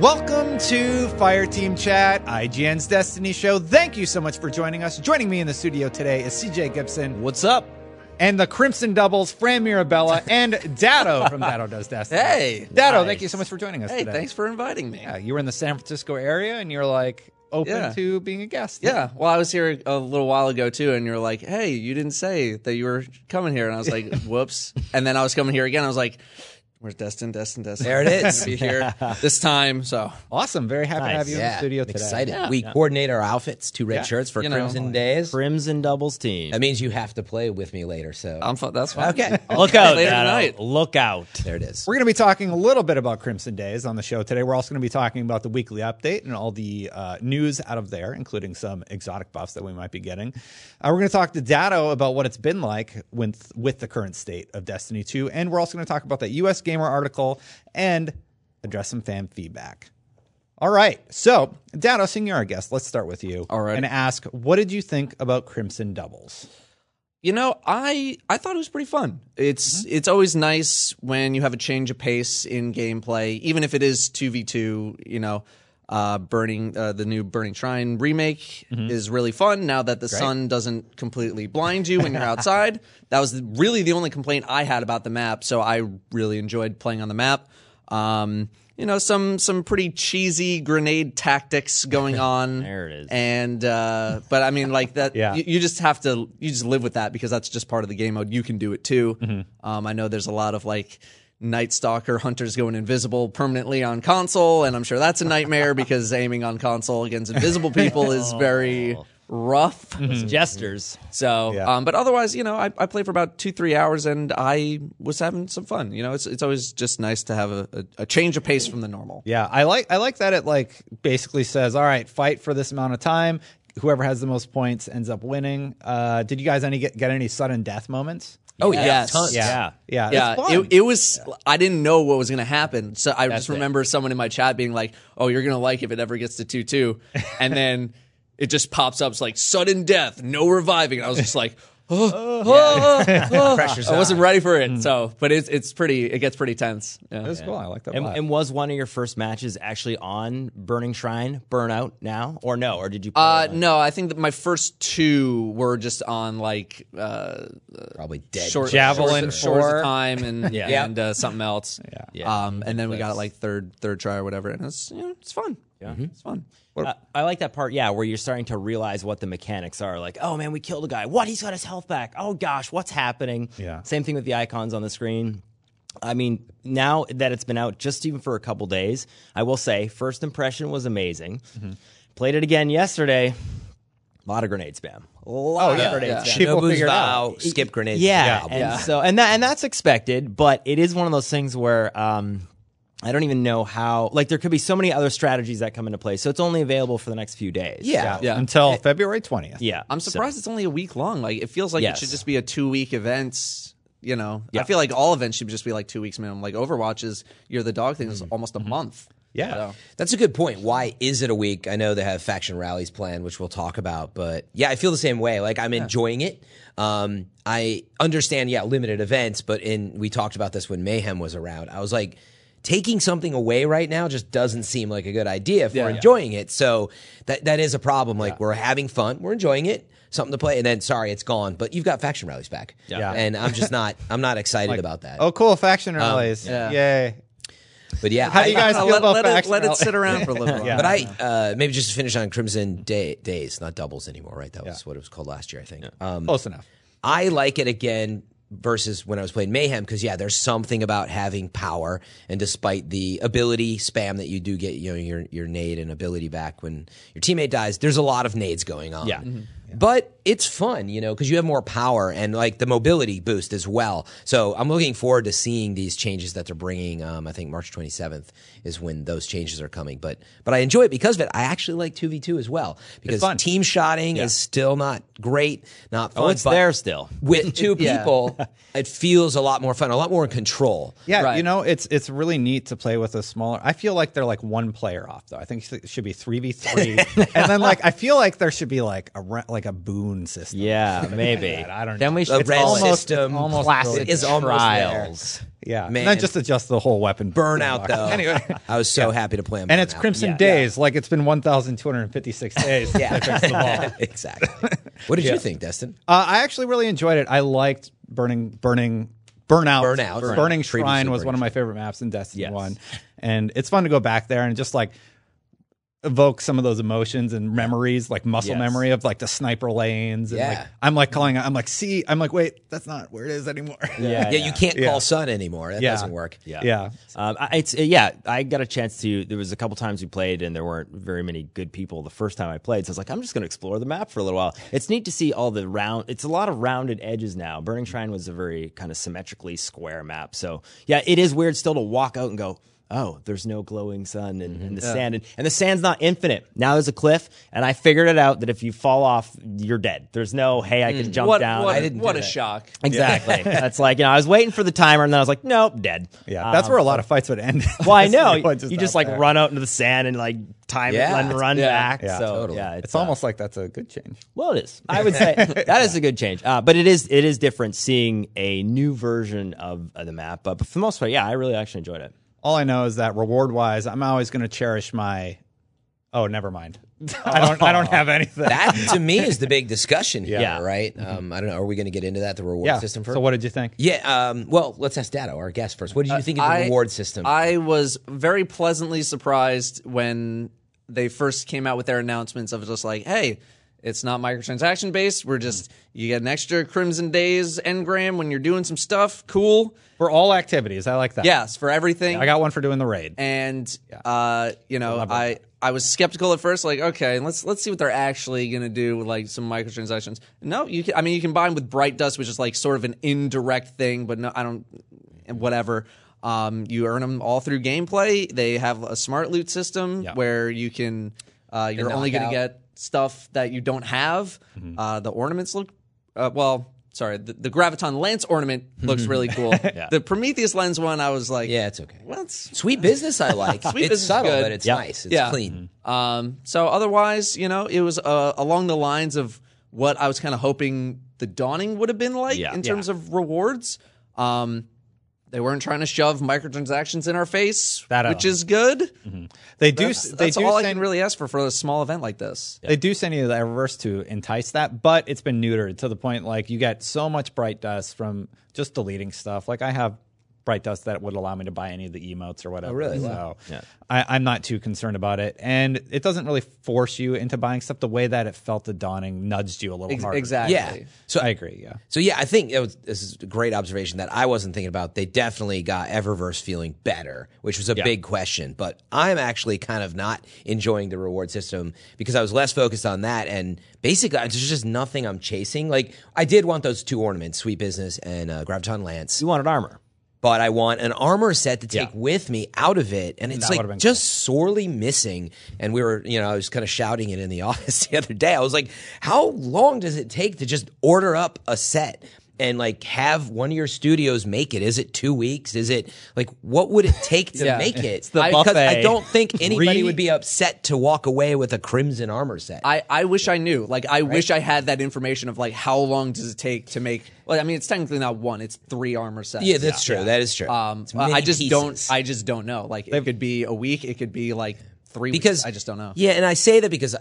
Welcome to Fireteam Chat, IGN's Destiny show. Thank you so much for joining us. Joining me in the studio today is CJ Gibson. What's up? And the Crimson Doubles, Fran Mirabella, and Datto from Datto Does Destiny. Hey! Datto, nice. Thank you so much for joining us today. Hey, thanks for inviting me. Yeah, you were in the San Francisco area, and you're like... open to being a guest. Yeah. Well, I was here a little while ago, too, and you were like, hey, you didn't say that you were coming here. And I was like, whoops. And then I was coming here again. I was like, where's Destin? There it is. I'm gonna be here this time. So awesome. Very happy to have you in the studio today. Excited. Yeah. We coordinate our outfits, two red shirts for Crimson Days. Crimson Doubles team. That means you have to play with me later. So that's fine. Okay. Look out. Later tonight. Look out. There it is. We're going to be talking a little bit about Crimson Days on the show today. We're also going to be talking about the weekly update and all the news out of there, including some exotic buffs that we might be getting. We're going to talk to Datto about what it's been like with the current state of Destiny 2. And we're also going to talk about that US game article and address some fan feedback. All right. So, Datto, seeing you're our guest, let's start with you. All right. And ask, what did you think about Crimson Doubles? You know, I thought it was pretty fun. It's always nice when you have a change of pace in gameplay, even if it is 2v2, you know, the new Burning Shrine remake is really fun now that the sun doesn't completely blind you when you're outside. That was really the only complaint I had about the map, so I really enjoyed playing on the map. You know, some pretty cheesy grenade tactics going on. There it is. And but I mean, like that, you just have to live with that because that's just part of the game mode. You can do it too. I know there's a lot of like Night Stalker hunters going invisible permanently on console, and I'm sure that's a nightmare because aiming on console against invisible people is very rough. Jesters. So, but otherwise, you know, I played for about 2-3 hours, and I was having some fun. You know, it's always just nice to have a change of pace from the normal. Yeah, I like that it like basically says, all right, fight for this amount of time. Whoever has the most points ends up winning. Did you guys get any sudden death moments? Oh, yes. Yeah. It was, I didn't know what was going to happen. So I just remember someone in my chat being like, oh, you're going to like if it ever gets to 2-2. And then it just pops up. It's like sudden death, no reviving. And I was just like, I wasn't ready for it. So, but it's pretty. It gets pretty tense. Yeah. That's cool. I like that. And was one of your first matches actually on Burning Shrine Burnout now, or no? Or did you? No, I think that my first two were just on like probably dead Javelin Shores of Time and and something else. And then we got like third try or whatever, and it's fun. Yeah, it's fun. I like that part, where you're starting to realize what the mechanics are. Like, oh, man, we killed a guy. What? He's got his health back. Oh, gosh, what's happening? Yeah. Same thing with the icons on the screen. I mean, now that it's been out just even for a couple days, I will say first impression was amazing. Played it again yesterday. A lot of grenade spam. A lot of grenade spam. People figured out. Skip grenades. So that's expected, but it is one of those things where... I don't even know how. Like, there could be so many other strategies that come into play. So it's only available for the next few days. Until February 20th. Yeah, I'm surprised it's only a week long. Like, it feels like it should just be a 2-week event. You know, I feel like all events should just be like 2 weeks minimum. Like Overwatch is Year of the Dog thing is almost a month. Yeah, so. That's a good point. Why is it a week? I know they have Faction Rallies planned, which we'll talk about. But, yeah, I feel the same way. Like, I'm enjoying it. I understand, limited events. But we talked about this when Mayhem was around. I was like... taking something away right now just doesn't seem like a good idea if we're enjoying it. So that is a problem. Like, we're having fun. We're enjoying it. Something to play. And then, sorry, it's gone. But you've got Faction Rallies back. Yeah. And I'm just not – I'm not excited like, about that. Oh, cool. Faction Rallies. Yay. But, how do you guys feel about Faction Rallies? Let it sit around for a little while. But I maybe just to finish on Crimson Days, not Doubles anymore, right? That was what it was called last year, I think. Close enough. I like it again – versus when I was playing Mayhem, because, there's something about having power, and despite the ability spam that you do get, you know, your nade and ability back when your teammate dies, there's a lot of nades going on. But it's fun, you know, because you have more power and, like, the mobility boost as well. So I'm looking forward to seeing these changes that they're bringing. I think March 27th is when those changes are coming. But I enjoy it because of it. I actually like 2v2 as well because team shotting is still not great, not fun. Oh, it's there still. With two people, it feels a lot more fun, a lot more in control. Yeah, you know, it's really neat to play with a smaller... I feel like they're, like, one player off, though. I think it should be 3v3. And then, like, I feel like there should be, like, a... like like a boon system. Yeah, maybe. Like I don't know. Then we should. It's almost classic is almost Trials. Yeah, man. Not just adjust the whole weapon. Burnout though. Anyway, I was so happy to play him. And it's Crimson Days. Like it's been 1,256 days since I fixed the ball. Exactly. What did you think, Destin? I actually really enjoyed it. I liked Burnout. Burning Shrine was one of my favorite maps in Destiny 1, and it's fun to go back there and just like evoke some of those emotions and memories, like muscle memory of like the sniper lanes. And like, I'm like calling out, I'm like, see, I'm like, wait, that's not where it is anymore. You can't call Sun anymore. That doesn't work. I got a chance to, there was a couple times we played and there weren't very many good people the first time I played. So I was like, I'm just going to explore the map for a little while. It's neat to see all the round, it's a lot of rounded edges now. Burning Shrine was a very kind of symmetrically square map. So yeah, it is weird still to walk out and go, oh, there's no glowing sun and the sand. And the sand's not infinite. Now there's a cliff, and I figured it out that if you fall off, you're dead. There's no, hey, I can jump down. What a shock. Exactly. That's like, you know, I was waiting for the timer, and then I was like, nope, dead. Yeah, that's where a lot of fights would end. Well, I know. you just like run out into the sand and like time and run back. Yeah, so totally. Yeah, it's almost like that's a good change. Well, it is. I would say that is a good change. But it is different seeing a new version of the map. But for the most part, yeah, I really actually enjoyed it. All I know is that reward-wise, I'm always going to cherish my. Oh, never mind. I don't have anything. That to me is the big discussion here, right? Mm-hmm. I don't know. Are we going to get into that? The reward system first. So, what did you think? Yeah. Well, let's ask Datto, our guest, first. What did you think of the reward system? I was very pleasantly surprised when they first came out with their announcements of just like, hey. It's not microtransaction based. We're just, you get an extra Crimson Days engram when you're doing some stuff. Cool. For all activities. I like that. Yes, for everything. Yeah, I got one for doing the raid. And, you know, I was skeptical at first. Like, okay, let's see what they're actually going to do with like some microtransactions. No, you can buy them with Bright Dust, which is like sort of an indirect thing, but no, I don't, whatever. You earn them all through gameplay. They have a smart loot system where you can, you're only going to get stuff that you don't have. The ornaments look the Graviton Lance ornament looks really cool. The Prometheus lens one I was like, yeah, it's okay. Sweet Business I like. It's subtle, but it's nice. It's clean. So otherwise, you know, it was along the lines of what I was kind of hoping the Dawning would have been like in terms of rewards. They weren't trying to shove microtransactions in our face, which is good. Mm-hmm. That's all I can really ask for a small event like this. Yeah. They do send you the reverse to entice that, but it's been neutered to the point like you get so much Bright Dust from just deleting stuff. Like I have Bright Dust that would allow me to buy any of the emotes or whatever. Oh, really? So I'm not too concerned about it. And it doesn't really force you into buying stuff the way that it felt the Dawning nudged you a little harder. Exactly. Yeah. So I agree. Yeah. So yeah, I think this is a great observation that I wasn't thinking about. They definitely got Eververse feeling better, which was a big question. But I'm actually kind of not enjoying the reward system because I was less focused on that. And basically, there's just nothing I'm chasing. Like, I did want those two ornaments, Sweet Business and Graviton Lance. You wanted armor. But I want an armor set to take with me out of it. And it's like just sorely missing. And we were, you know, I was kind of shouting it in the office the other day. I was like, how long does it take to just order up a set and like have one of your studios make it? Is it 2 weeks? Is it like, what would it take to make it? It's the buffet. Because I don't think anybody would be upset to walk away with a crimson armor set. I wish I knew. Like, I wish I had that information of like, how long does it take to make? Well, I mean, it's technically not one; it's three armor sets. Yeah, that's true. Yeah. That is true. I just don't know. Like, it could be a week. It could be like 3 weeks. Because I just don't know. Yeah, and I say that because,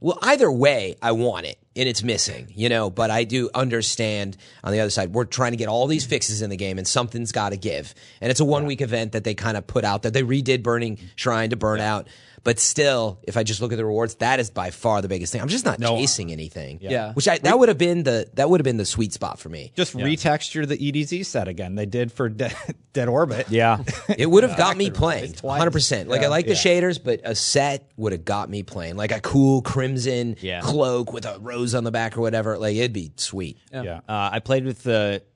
well, either way, I want it, and it's missing, you know. But I do understand on the other side, we're trying to get all these fixes in the game, and something's got to give. And it's a one-week event that they kind of put out that they redid Burning Shrine to Burnout. But still, if I just look at the rewards, that is by far the biggest thing. I'm just not chasing anything. Yeah. Which that would have been the sweet spot for me. Just retexture the EDZ set again. They did for Dead Orbit. Yeah. It would have got me playing 100%. Like I like the shaders, but a set would have got me playing. Like a cool crimson cloak with a rose on the back or whatever. Like it'd be sweet. Yeah. I played with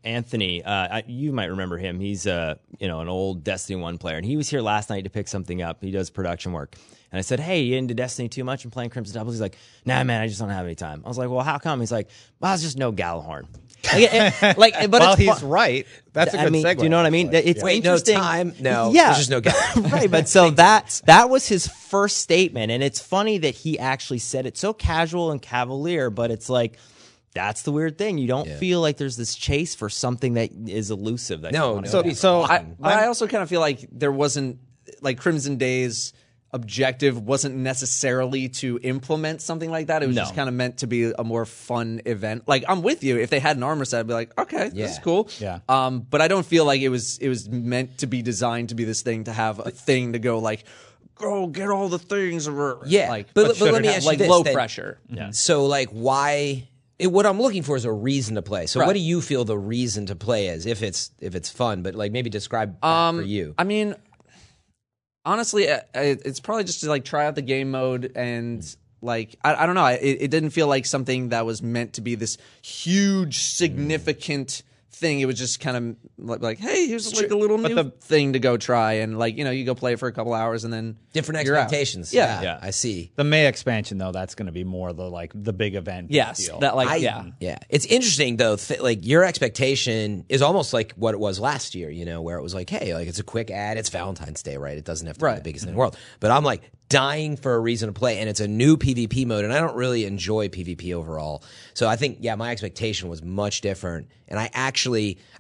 Anthony. You might remember him. He's you know, an old Destiny 1 player, and he was here last night to pick something up. He does production work. And I said, hey, you into Destiny too much and playing Crimson Doubles? He's like, nah, man, I just don't have any time. I was like, well, how come? He's like, well, it's just no Gjallarhorn. But well, he's right. That's a good segue. Do you know what I mean? It's interesting. No time. No, yeah. There's just no guy. Right. But so that was his first statement. And it's funny that he actually said it so casual and cavalier, but it's like, that's the weird thing. You don't feel like there's this chase for something that is elusive. That no. So I also kind of feel like there wasn't, like, Crimson Day's objective wasn't necessarily to implement something like that. It was just kind of meant to be a more fun event. Like, I'm with you. If they had an armor set, I'd be like, okay, this is cool. Yeah. But I don't feel like it was meant to be designed to be this thing, to have a thing to go like, oh, get all the things. Yeah. Like, but let me ask you this. Like, low pressure. Yeah. So, like, why... what I'm looking for is a reason to play. So what do you feel the reason to play is, if it's fun? But, like, maybe describe for you. I mean, honestly, it's probably just to, like, try out the game mode and, like, I don't know. It didn't feel like something that was meant to be this huge, significant thing. It was just kind of like, hey, here's, like, a little new thing to go try. And, like, you know, you go play it for a couple hours and then different expectations. Yeah, I see. The May expansion, though, that's going to be more the, like, the big event. Yes, deal. That, like, yeah. It's interesting, though, like, your expectation is almost like what it was last year, you know, where it was like, hey, like, it's a quick ad. It's Valentine's Day, right? It doesn't have to be the biggest thing in the world. But I'm, like, dying for a reason to play, and it's a new PvP mode, and I don't really enjoy PvP overall. So I think, my expectation was much different, and I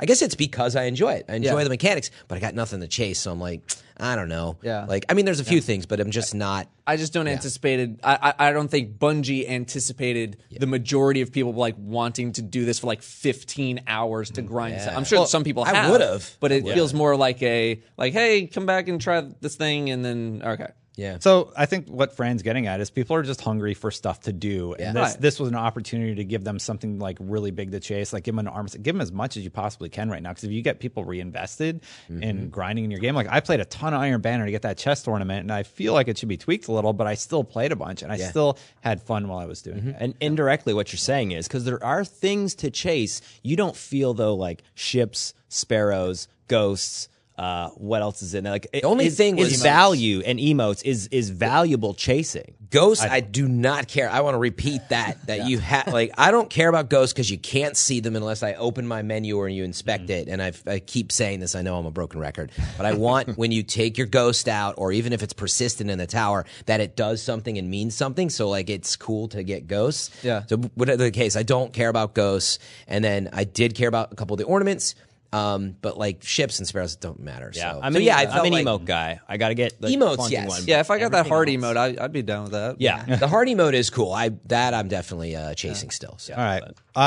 guess it's because I enjoy it. I enjoy the mechanics, but I got nothing to chase, so I'm like, I don't know. Yeah. Like, I mean, there's a few things, but I'm just not... I just don't anticipate... I don't think Bungie anticipated the majority of people, like, wanting to do this for, like, 15 hours to grind this out. I'm sure some people have. I would have. But it feels more like a, like, hey, come back and try this thing, and then, okay. Yeah. So I think what Fran's getting at is people are just hungry for stuff to do. And this was an opportunity to give them something, like, really big to chase. Like, give them an arm, give them as much as you possibly can right now. Because if you get people reinvested in grinding in your game, like, I played a ton of Iron Banner to get that chest ornament, and I feel like it should be tweaked a little, but I still played a bunch, and I still had fun while I was doing it. And indirectly what you're saying is, because there are things to chase, you don't feel, though, like ships, sparrows, ghosts, what else is in there? Like, the only thing is value, and emotes is valuable chasing. Ghosts, I do not care. I want to repeat that you have. Like, I don't care about ghosts because you can't see them unless I open my menu or you inspect it. And I keep saying this. I know I'm a broken record, but I want when you take your ghost out, or even if it's persistent in the tower, that it does something and means something. So, like, it's cool to get ghosts. Yeah. So whatever the case, I don't care about ghosts. And then I did care about a couple of the ornaments. But, like, ships and sparrows don't matter. Yeah, so. I'm an emote guy. I gotta get emotes. Yes, one, yeah. If I got that hard emote, I'd be down with that. Yeah, the hard emote is cool. I'm definitely chasing still. So. All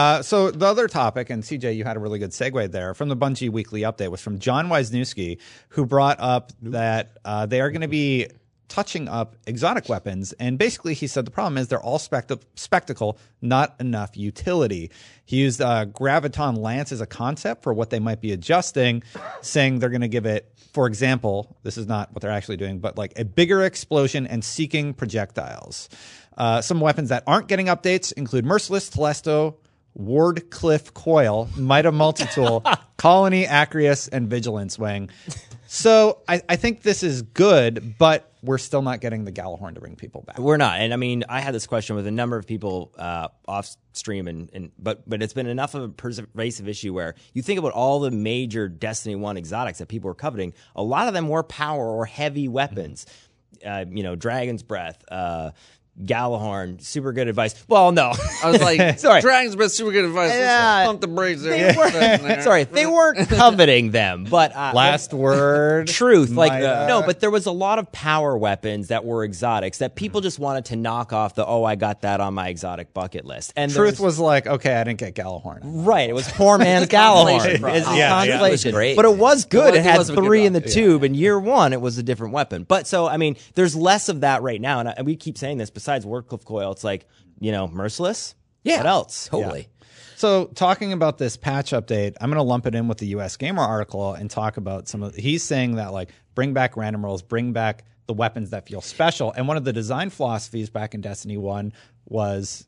right. So the other topic, and CJ, you had a really good segue there from the Bungie Weekly Update, was from John Wisniewski, who brought up that they are going to be touching up exotic weapons, and basically he said the problem is they're all spectacle, not enough utility. He used Graviton Lance as a concept for what they might be adjusting, saying they're going to give it, for example, this is not what they're actually doing, but, like, a bigger explosion and seeking projectiles. Some weapons that aren't getting updates include Merciless, Telesto, Wordcliff Coil, Might of Multitool, Colony, Acrius, and Vigilance Wing. So I think this is good, but we're still not getting the Gjallarhorn to bring people back. We're not. And, I mean, I had this question with a number of people off stream, but it's been enough of a pervasive issue where you think about all the major Destiny 1 exotics that people were coveting. A lot of them were power or heavy weapons, Dragon's Breath, Gjallarhorn, Super Good Advice. Well, no. I was like, sorry. Dragon's Breath, Super Good Advice. Pump the brakes there. Sorry, they weren't coveting them, but... Last word. Truth. But there was a lot of power weapons that were exotics that people just wanted to knock off the, I got that on my exotic bucket list. And Truth was like, okay, I didn't get Gjallarhorn. Right. It was poor man's Gjallarhorn. It was great. But it was good. It had three in the tube, and year one, it was a different weapon. But so, I mean, there's less of that right now, and we keep saying this, besides Wordcliff Coil, it's like, Merciless? Yeah. What else? Totally. Yeah. So talking about this patch update, I'm going to lump it in with the US Gamer article and talk about he's saying that, like, bring back random rolls, bring back the weapons that feel special. And one of the design philosophies back in Destiny 1 was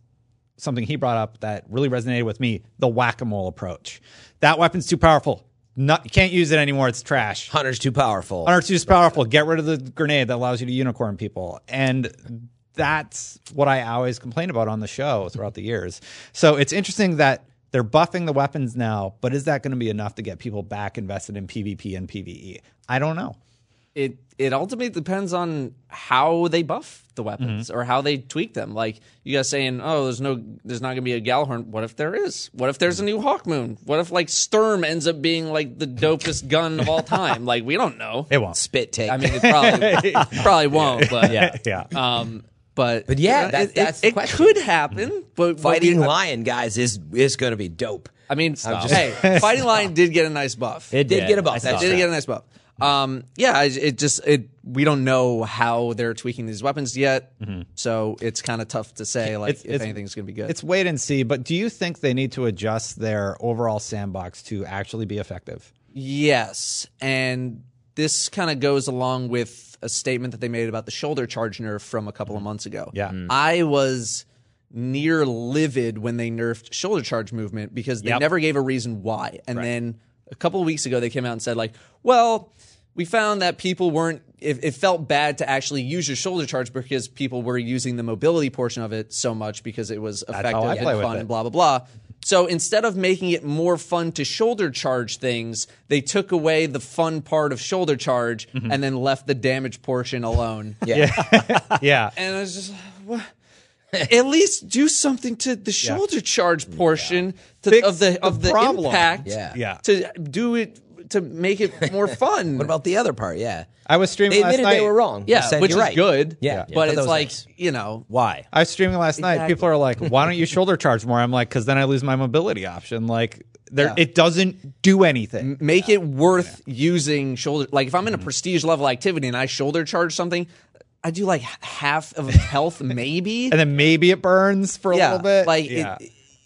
something he brought up that really resonated with me, the whack-a-mole approach. That weapon's too powerful. You can't use it anymore. It's trash. Hunter's too powerful. Get rid of the grenade that allows you to unicorn people. And... that's what I always complain about on the show throughout the years. So it's interesting that They're buffing the weapons now, but is that going to be enough to get people back invested in PvP and PvE? I don't know. It ultimately depends on how they buff the weapons or how they tweak them. Like you guys saying, oh, there's not going to be a Gjallarhorn. What if there is? What if there's a new Hawkmoon? What if like Sturm ends up being like the dopest gun of all time? Like we don't know. It won't spit take. I mean, it probably won't. But yeah. But yeah, that's the question. It could happen. But fighting Lion, guys, is going to be dope. I mean, hey, Fighting Lion did get a nice buff. It did get a buff. It did get a nice buff. Yeah, we don't know how they're tweaking these weapons yet, so it's kind of tough to say like if anything's going to be good. It's wait and see, but do you think they need to adjust their overall sandbox to actually be effective? Yes, and this kind of goes along with a statement that they made about the shoulder charge nerf from a couple of months ago. Yeah. I was near livid when they nerfed shoulder charge movement because they never gave a reason why, and then a couple of weeks ago, they came out and said, like, well, we found that people weren't – it felt bad to actually use your shoulder charge because people were using the mobility portion of it so much because it was effective and fun and blah, blah, blah. So instead of making it more fun to shoulder charge things, they took away the fun part of shoulder charge and then left the damage portion alone. And I was just like, what? At least do something to the shoulder charge portion of the problem. Impact. To do it to make it more fun. What about the other part? Yeah, I was streaming last night. They admitted they were wrong. Yeah, which is good. Yeah, but it's like you know why I was streaming last night. People are like, "Why don't you shoulder charge more?" I'm like, "Because then I lose my mobility option." Like, it doesn't do anything. Make it worth using shoulder. Like, if I'm in a prestige level activity and I shoulder charge something. I do like half of health, maybe, and then maybe it burns for a little bit. Like,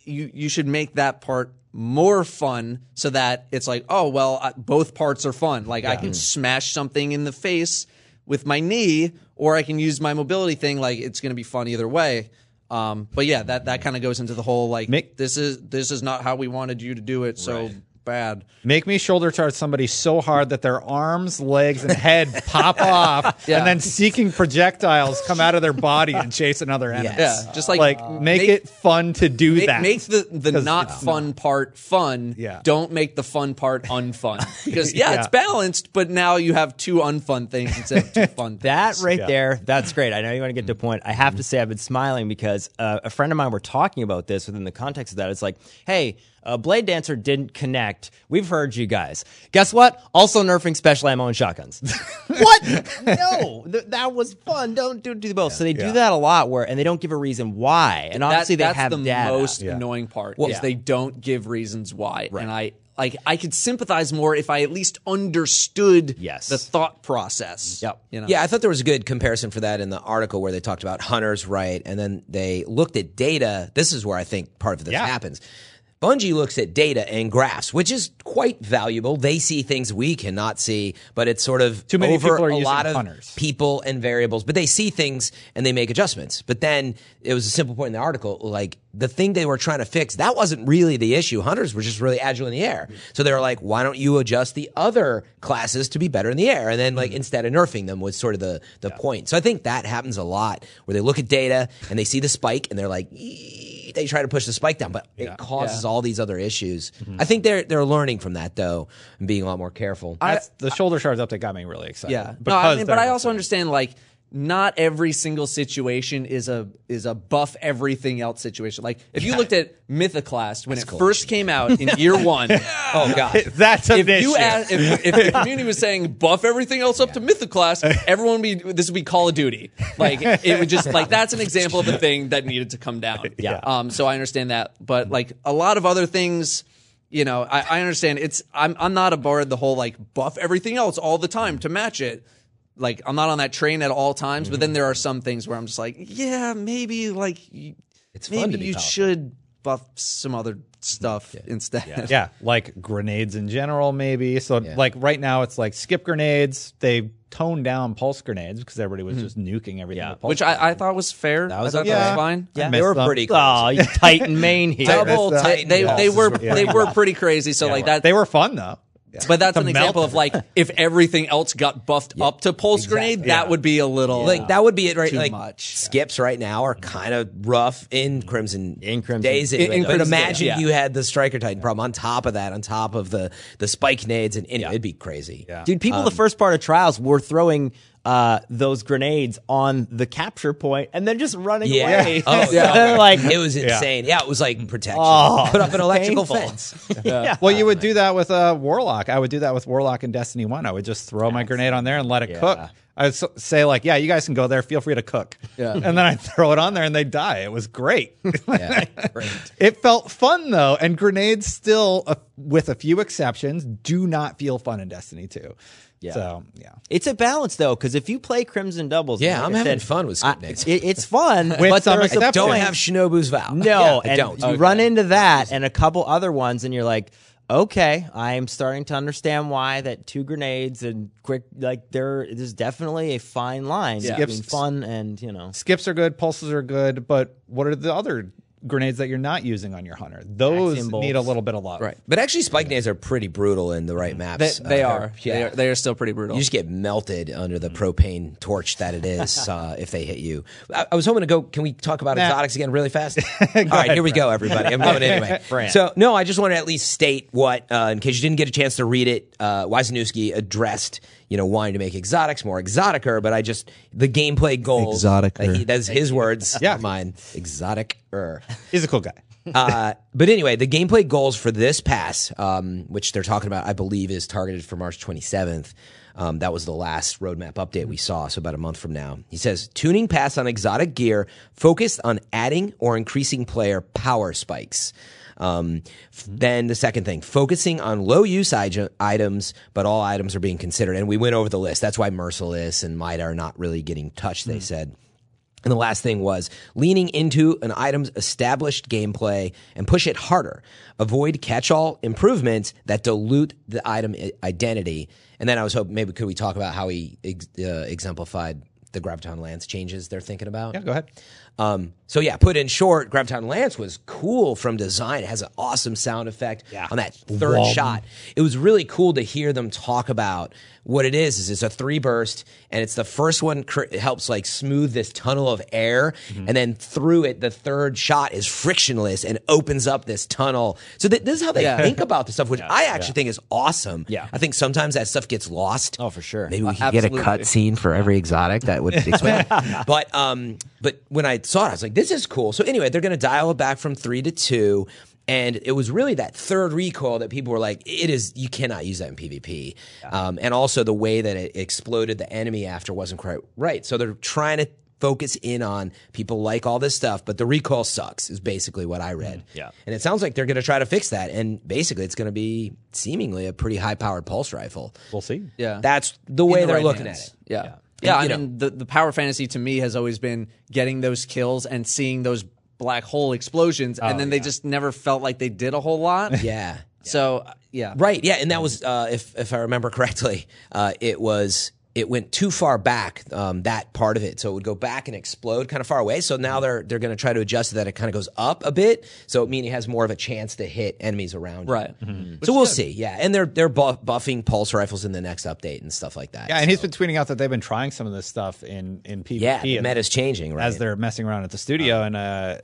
you should make that part more fun so that it's like, oh well, both parts are fun. Like I can smash something in the face with my knee, or I can use my mobility thing. Like it's going to be fun either way. But yeah, that kind of goes into the whole like this is not how we wanted you to do it. So. Right. Bad. Make me shoulder charge somebody so hard that their arms, legs, and head pop off, and then seeking projectiles come out of their body and chase another enemy. Yes. Yeah, just like make it fun to do that. Make the not fun part fun. Yeah. Don't make the fun part unfun. Because it's balanced, but now you have two unfun things instead of two fun things. That right there, that's great. I know you want to get to a point. I have to say I've been smiling because a friend of mine were talking about this within the context of that. It's like, hey, Blade Dancer didn't connect. We've heard you guys. Guess what? Also nerfing special ammo and shotguns. What? No. That was fun. Don't do both. Yeah, so they do that a lot where, and they don't give a reason why. And obviously they have data. That's the most annoying part is they don't give reasons why. Right. And I could sympathize more if I at least understood the thought process. Yep. You know? Yeah, I thought there was a good comparison for that in the article where they talked about Hunter's Right, and then they looked at data. This is where I think part of this happens. Bungie looks at data and graphs, which is quite valuable. They see things we cannot see, but it's sort of over a lot of people and variables. But they see things and they make adjustments. But then it was a simple point in the article, like the thing they were trying to fix, that wasn't really the issue. Hunters were just really agile in the air. So they were like, why don't you adjust the other classes to be better in the air? And then like instead of nerfing them was sort of the point. So I think that happens a lot where they look at data and they see the spike and they're like, they try to push the spike down, but it causes all these other issues. I think they're learning from that though and being a lot more careful. The shoulder charge update got me really excited. Yeah, I also understand like not every single situation is a buff everything else situation. Like if you looked at Mythoclast when first came out in year one, oh god, that's a issue. If the community was saying buff everything else up to Mythoclast, this would be Call of Duty. Like it would just like that's an example of a thing that needed to come down. Yeah. So I understand that, but like a lot of other things. You know, I understand I'm not aboard the whole like buff everything else all the time to match it. Like, I'm not on that train at all times, but then there are some things where I'm just like, yeah, maybe, like, you should buff some other stuff instead. Yeah. Like grenades in general, maybe. So, like, right now it's like skip grenades. They toned down pulse grenades because everybody was just nuking everything with pulse grenades. I thought was fair. That was fine. Yeah. They were pretty close. Oh, you Titan main here. Double Titan. They were pretty crazy. So, like, that. They were fun, though. Yeah. But that's an example of like if everything else got buffed up to pulse grenade, that would be a little like that would be it right too like much. Skips right now are kind of rough in Crimson days. Anyway, but imagine you had the Striker Titan problem on top of that, on top of the spike nades, and it'd be crazy, dude. People the first part of Trials were throwing those grenades on the capture point and then just running away. Oh, yeah. Like, it was insane. Yeah, it was like protection. Oh, put up an electrical fence. Well, you would do that with Warlock. I would do that with Warlock in Destiny 1. I would just throw my grenade on there and let it cook. I would say, like, you guys can go there. Feel free to cook. Yeah. And then I'd throw it on there and they'd die. It was great. It felt fun, though. And grenades still, with a few exceptions, do not feel fun in Destiny 2. Yeah. So, it's a balance though, because if you play Crimson Doubles, I'm having fun with Skip Nix. It's fun, but don't have Shinobu's Vow. No, and don't. You run into that and a couple other ones, and you're like, okay, I'm starting to understand why that two grenades and quick, like, there's definitely a fine line between fun and skips are good, pulses are good, but what are the other grenades that you're not using on your hunter? Those need a little bit of love. Right. But actually, spike nades are pretty brutal in the right maps. They are. Yeah. They are still pretty brutal. You just get melted under the propane torch that it is if they hit you. I was hoping to go, can we talk about exotics again really fast? All right, here we go, everybody. I'm going anyway. So, no, I just want to at least state what, in case you didn't get a chance to read it, Wisniewski addressed wanting to make exotics more exoticer, but the gameplay goal. Exoticer. That's his words, not mine. Exoticer. He's a cool guy. But anyway, the gameplay goals for this pass, which they're talking about, I believe, is targeted for March 27th. That was the last roadmap update we saw, so about a month from now. He says, tuning pass on exotic gear focused on adding or increasing player power spikes. Then the second thing, focusing on low-use items, but all items are being considered. And we went over the list. That's why Merciless and Mida are not really getting touched, they said. And the last thing was leaning into an item's established gameplay and push it harder. Avoid catch-all improvements that dilute the item identity. And then I was hoping maybe could we talk about how he exemplified the Graviton Lance changes they're thinking about? Yeah, go ahead. So yeah, put in short, Graviton Lance was cool from design. It has an awesome sound effect on that third shot. It was really cool to hear them talk about what it is it's a 3-burst, and it's the first one helps like smooth this tunnel of air, and then through it, the third shot is frictionless and opens up this tunnel. So this is how they think about the stuff, which I actually think is awesome. Yeah. I think sometimes that stuff gets lost. Oh, for sure. Maybe we could get a cutscene for every exotic that would explain. But when I saw it, I was like, this is cool. So anyway, they're going to dial it back from 3 to 2. And it was really that third recoil that people were like, you cannot use that in PvP. Yeah. And also the way that it exploded the enemy after wasn't quite right. So they're trying to focus in on people like all this stuff, but the recoil sucks is basically what I read. Yeah. And it sounds like they're going to try to fix that. And basically it's going to be seemingly a pretty high-powered pulse rifle. We'll see. Yeah. That's the way they're looking at it. Yeah. Yeah. Yeah, I mean, the power fantasy to me has always been getting those kills and seeing those black hole explosions, and then they just never felt like they did a whole lot. Yeah. So, yeah. Right, yeah, and that was, if I remember correctly, it went too far back, that part of it. So it would go back and explode kind of far away. So now they're going to try to adjust it that it kind of goes up a bit. So it means it has more of a chance to hit enemies around you. Right. Mm-hmm. So we'll see. Yeah. And they're buffing pulse rifles in the next update and stuff like that. Yeah. And so. He's been tweeting out that they've been trying some of this stuff in PvP. Yeah. The meta's changing, right? As they're messing around at the studio, and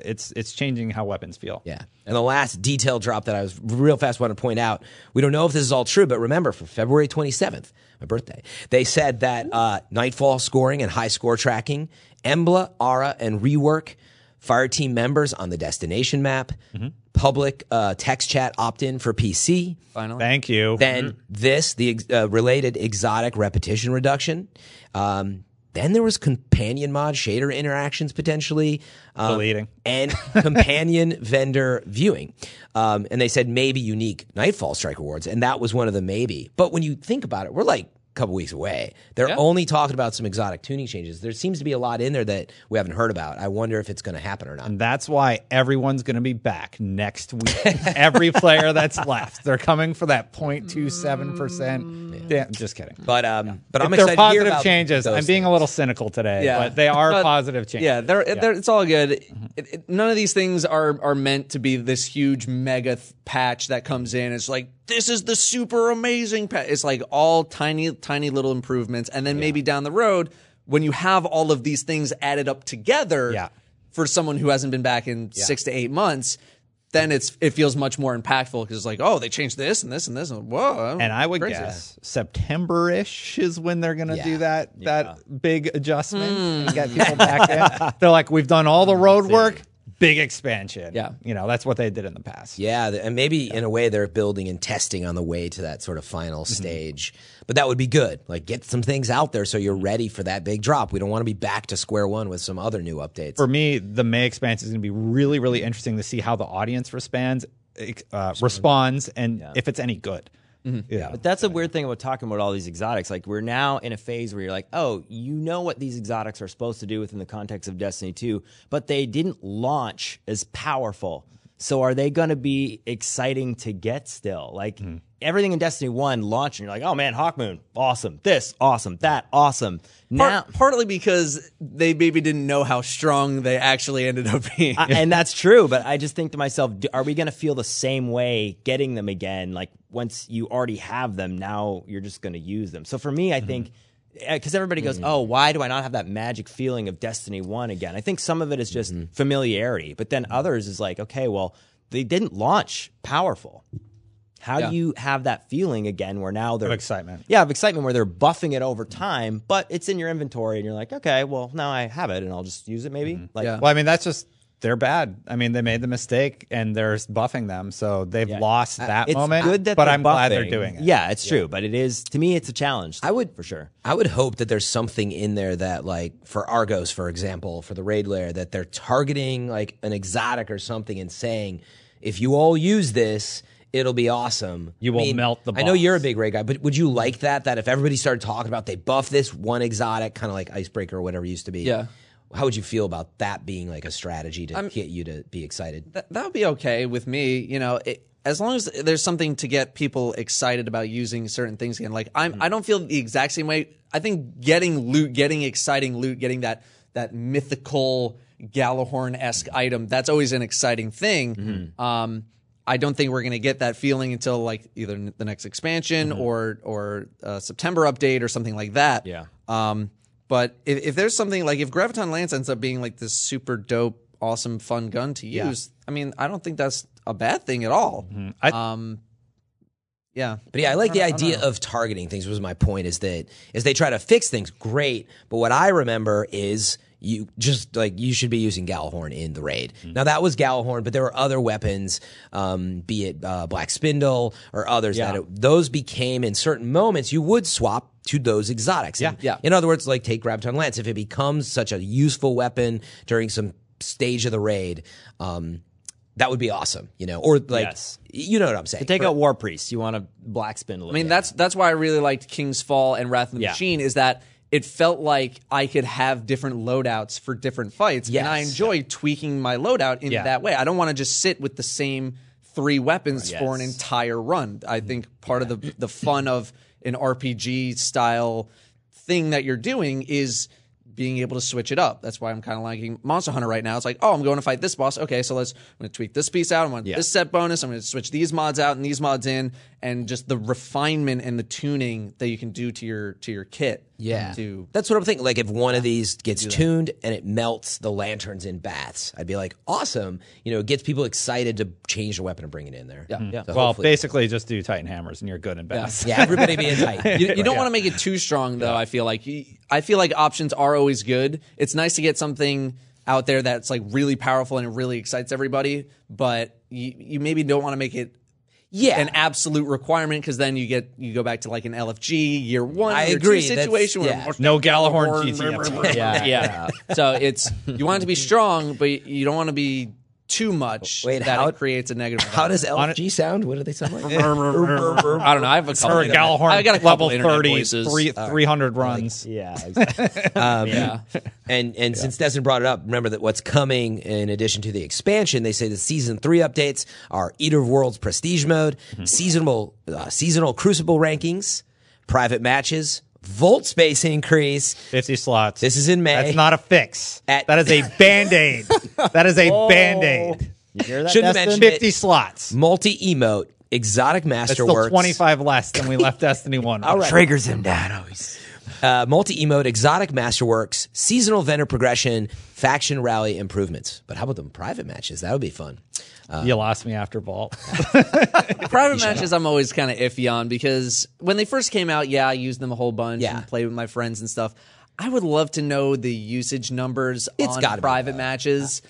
it's changing how weapons feel. Yeah. And the last detail drop that I was real fast want to point out, we don't know if this is all true, but remember, for February 27th, my birthday, they said that Nightfall scoring and high score tracking, Embla, Aura, and Rework, Fireteam members on the destination map, public text chat opt-in for PC. Finally. Thank you. Then the related exotic repetition reduction. Then there was companion mod shader interactions potentially. Deleting. And companion vendor viewing. And they said maybe unique Nightfall Strike awards. And that was one of the maybe. But when you think about it, we're like a couple weeks away. They're only talking about some exotic tuning changes. There seems to be a lot in there that we haven't heard about. I wonder if it's going to happen or not. And that's why everyone's going to be back next week. Every player that's left. They're coming for that 0.27%. Yeah, just kidding. But I'm excited to hear about positive changes. I'm being a little cynical today, but they are positive changes. Yeah, it's all good. None of these things are meant to be this huge mega patch that comes in. It's like, this is the super amazing patch. It's like all tiny, tiny little improvements. And then maybe down the road, when you have all of these things added up together for someone who hasn't been back in 6 to 8 months, then it feels much more impactful because it's like, oh, they changed this and this and this. And whoa. And I would guess September-ish is when they're going to do that big adjustment and get people back in. They're like, we've done all the road work. Big expansion. Yeah. You know, that's what they did in the past. Yeah. And maybe in a way they're building and testing on the way to that sort of final stage. But that would be good. Like, get some things out there so you're ready for that big drop. We don't want to be back to square one with some other new updates. For me, the May expansion is going to be really, really interesting to see how the audience responds and if it's any good. Mm-hmm. Yeah. But that's a weird thing about talking about all these exotics. Like, we're now in a phase where you're like, oh, you know what these exotics are supposed to do within the context of Destiny 2, but they didn't launch as powerful. So are they going to be exciting to get still? Like, everything in Destiny 1 launched, and you're like, oh, man, Hawkmoon, awesome. This, awesome. That, awesome. Now, partly because they maybe didn't know how strong they actually ended up being. And that's true, but I just think to myself, are we going to feel the same way getting them again? Like, once you already have them, now you're just going to use them. So for me, I think, because everybody goes, oh, why do I not have that magic feeling of Destiny 1 again? I think some of it is just familiarity, but then others is like, okay, well, they didn't launch powerful. How do you have that feeling again where now they're... Of excitement. Yeah, of excitement where they're buffing it over time, but it's in your inventory and you're like, okay, well, now I have it and I'll just use it maybe. Like, well, I mean, that's just... They're bad. I mean, they made the mistake and they're buffing them, so they've lost that moment. Good that but I'm glad they're doing it. Yeah, it's true, but it is, to me, it's a challenge. I would, for sure. I would hope that there's something in there that, like, for Argos, for example, for the raid layer, that they're targeting, like, an exotic or something and saying, if you all use this, it'll be awesome. You will melt the boss. I know you're a big raid guy, but would you like that if everybody started talking about they buff this one exotic, kind of like Icebreaker or whatever it used to be? Yeah. How would you feel about that being like a strategy to get you to be excited? That would be okay with me, you know, as long as there's something to get people excited about using certain things again. Like, I don't feel the exact same way. I think getting loot, getting exciting loot, getting that mythical Gjallarhorn-esque item, that's always an exciting thing. Mm-hmm. I don't think we're going to get that feeling until like either the next expansion or September update or something like that. Yeah. But if there's something like if Graviton Lance ends up being like this super dope, awesome, fun gun to use, I mean, I don't think that's a bad thing at all. Mm-hmm. But yeah, I like the idea of targeting things was my point is that as they try to fix things, great. But what I remember is you just like you should be using Gjallarhorn in the raid. Mm-hmm. Now that was Gjallarhorn, but there were other weapons, be it Black Spindle or others that those became in certain moments you would swap to those exotics. Yeah. Yeah. In other words, like take Graviton Lance. If it becomes such a useful weapon during some stage of the raid, that would be awesome, you know. Or like, you know what I'm saying. To take out War Priest, you want a Black Spindle. I mean, that's why I really liked King's Fall and Wrath of the Machine is that it felt like I could have different loadouts for different fights, and I enjoy tweaking my loadout in that way. I don't want to just sit with the same three weapons for an entire run. I think part of the fun of an RPG style thing that you're doing is being able to switch it up. That's why I'm kind of liking Monster Hunter right now. It's like, oh, I'm going to fight this boss. Okay, so I'm going to tweak this piece out. I want this set bonus. I'm going to switch these mods out and these mods in, and just the refinement and the tuning that you can do to your kit. Yeah, that's what I'm thinking. Like if one of these gets tuned and it melts the lanterns in baths, I'd be like, awesome. You know, it gets people excited to change the weapon and bring it in there. Yeah, yeah. So well, basically just do Titan Hammers and you're good in baths. Yeah, everybody be in Titan. You don't want to make it too strong though. I feel like options are always good. It's nice to get something out there that's like really powerful and it really excites everybody, but you maybe don't want to make it an absolute requirement because then you go back to like an LFG year one. I agree. Situation where no Gjallarhorn GTF. So you want it to be strong, but you don't want to be too much. Wait, that it creates a negative. How does LFG sound? What do they sound like? I don't know. I have a couple. Gjallarhorn. I got a couple level 30, 300 runs. Exactly. And since Destin brought it up, remember that what's coming in addition to the expansion, they say the Season 3 updates are Eater of Worlds Prestige Mode, seasonal Crucible rankings, Private Matches, Volt space increase. 50 slots. This is in May. That's not a fix. That is a Band-Aid. That is a Band-Aid. You hear that, Destin? 50 slots. Multi-emote. Exotic Masterworks. That's still 25 less than we left Destiny 1. All right. Triggers him down. Multi-emote, Exotic Masterworks, Seasonal Vendor Progression, Faction Rally Improvements. But how about them private matches? That would be fun. You lost me after Vault. Private matches I'm always kind of iffy on because when they first came out, I used them a whole bunch and played with my friends and stuff. I would love to know the usage numbers on private matches.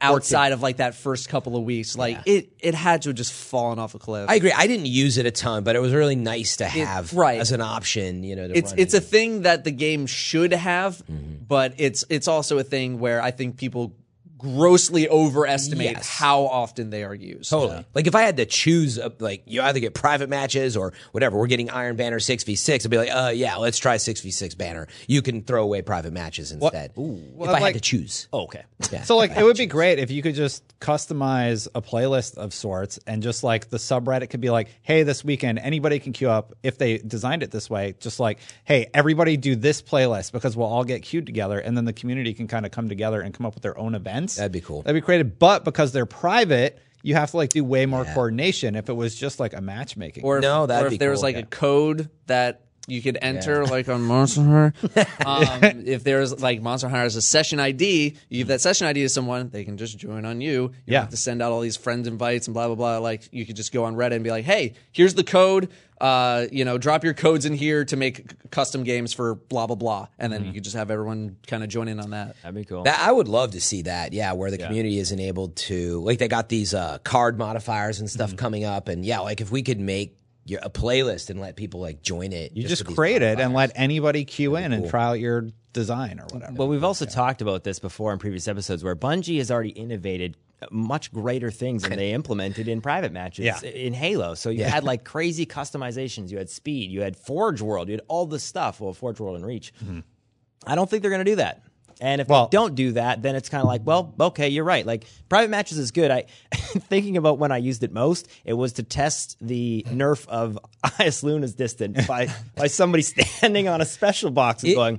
Outside of like that first couple of weeks, like it had to have just fallen off a cliff. I agree. I didn't use it a ton, but it was really nice to have as an option. You know, to it's a thing that the game should have, but it's also a thing where I think people grossly overestimate how often they are used. Totally. Like if I had to choose, like you either get private matches or whatever. We're getting Iron Banner 6v6. I'd be like, let's try 6v6 Banner. You can throw away private matches instead. Well, if I had to choose. Oh, okay. Yeah, so like it would be great if you could just customize a playlist of sorts and just like the subreddit could be like, hey, this weekend anybody can queue up if they designed it this way. Just like, hey, everybody do this playlist because we'll all get queued together, and then the community can kind of come together and come up with their own event. That'd be cool. That'd be creative. But because they're private, you have to like do way more coordination. If it was just like a matchmaking, or if there was like a code that you could enter, like on Monster Hunter. If there's like Monster Hunter as a session ID, you give that session ID to someone, they can just join on you. You don't have to send out all these friend invites and blah blah blah. Like you could just go on Reddit and be like, hey, here's the code. Drop your codes in here to make custom games for blah blah blah, and then you could just have everyone kind of join in on that. That'd be cool. I would love to see that. Yeah, where the community is enabled to, like, they got these card modifiers and stuff coming up, and like if we could make a playlist and let people like join it. You just create it and let anybody queue in and try out your design or whatever. Well, we've also talked about this before in previous episodes, where Bungie has already innovated much greater things than they implemented in private matches in Halo. So you had like crazy customizations. You had speed. You had Forge World. You had all this stuff. Well, Forge World and Reach. I don't think they're going to do that. And if they don't do that, then it's kind of like, well, okay, you're right. Like, private matches is good. Thinking about when I used it most, it was to test the nerf of Ias Luna's Distant by somebody standing on a special box and going,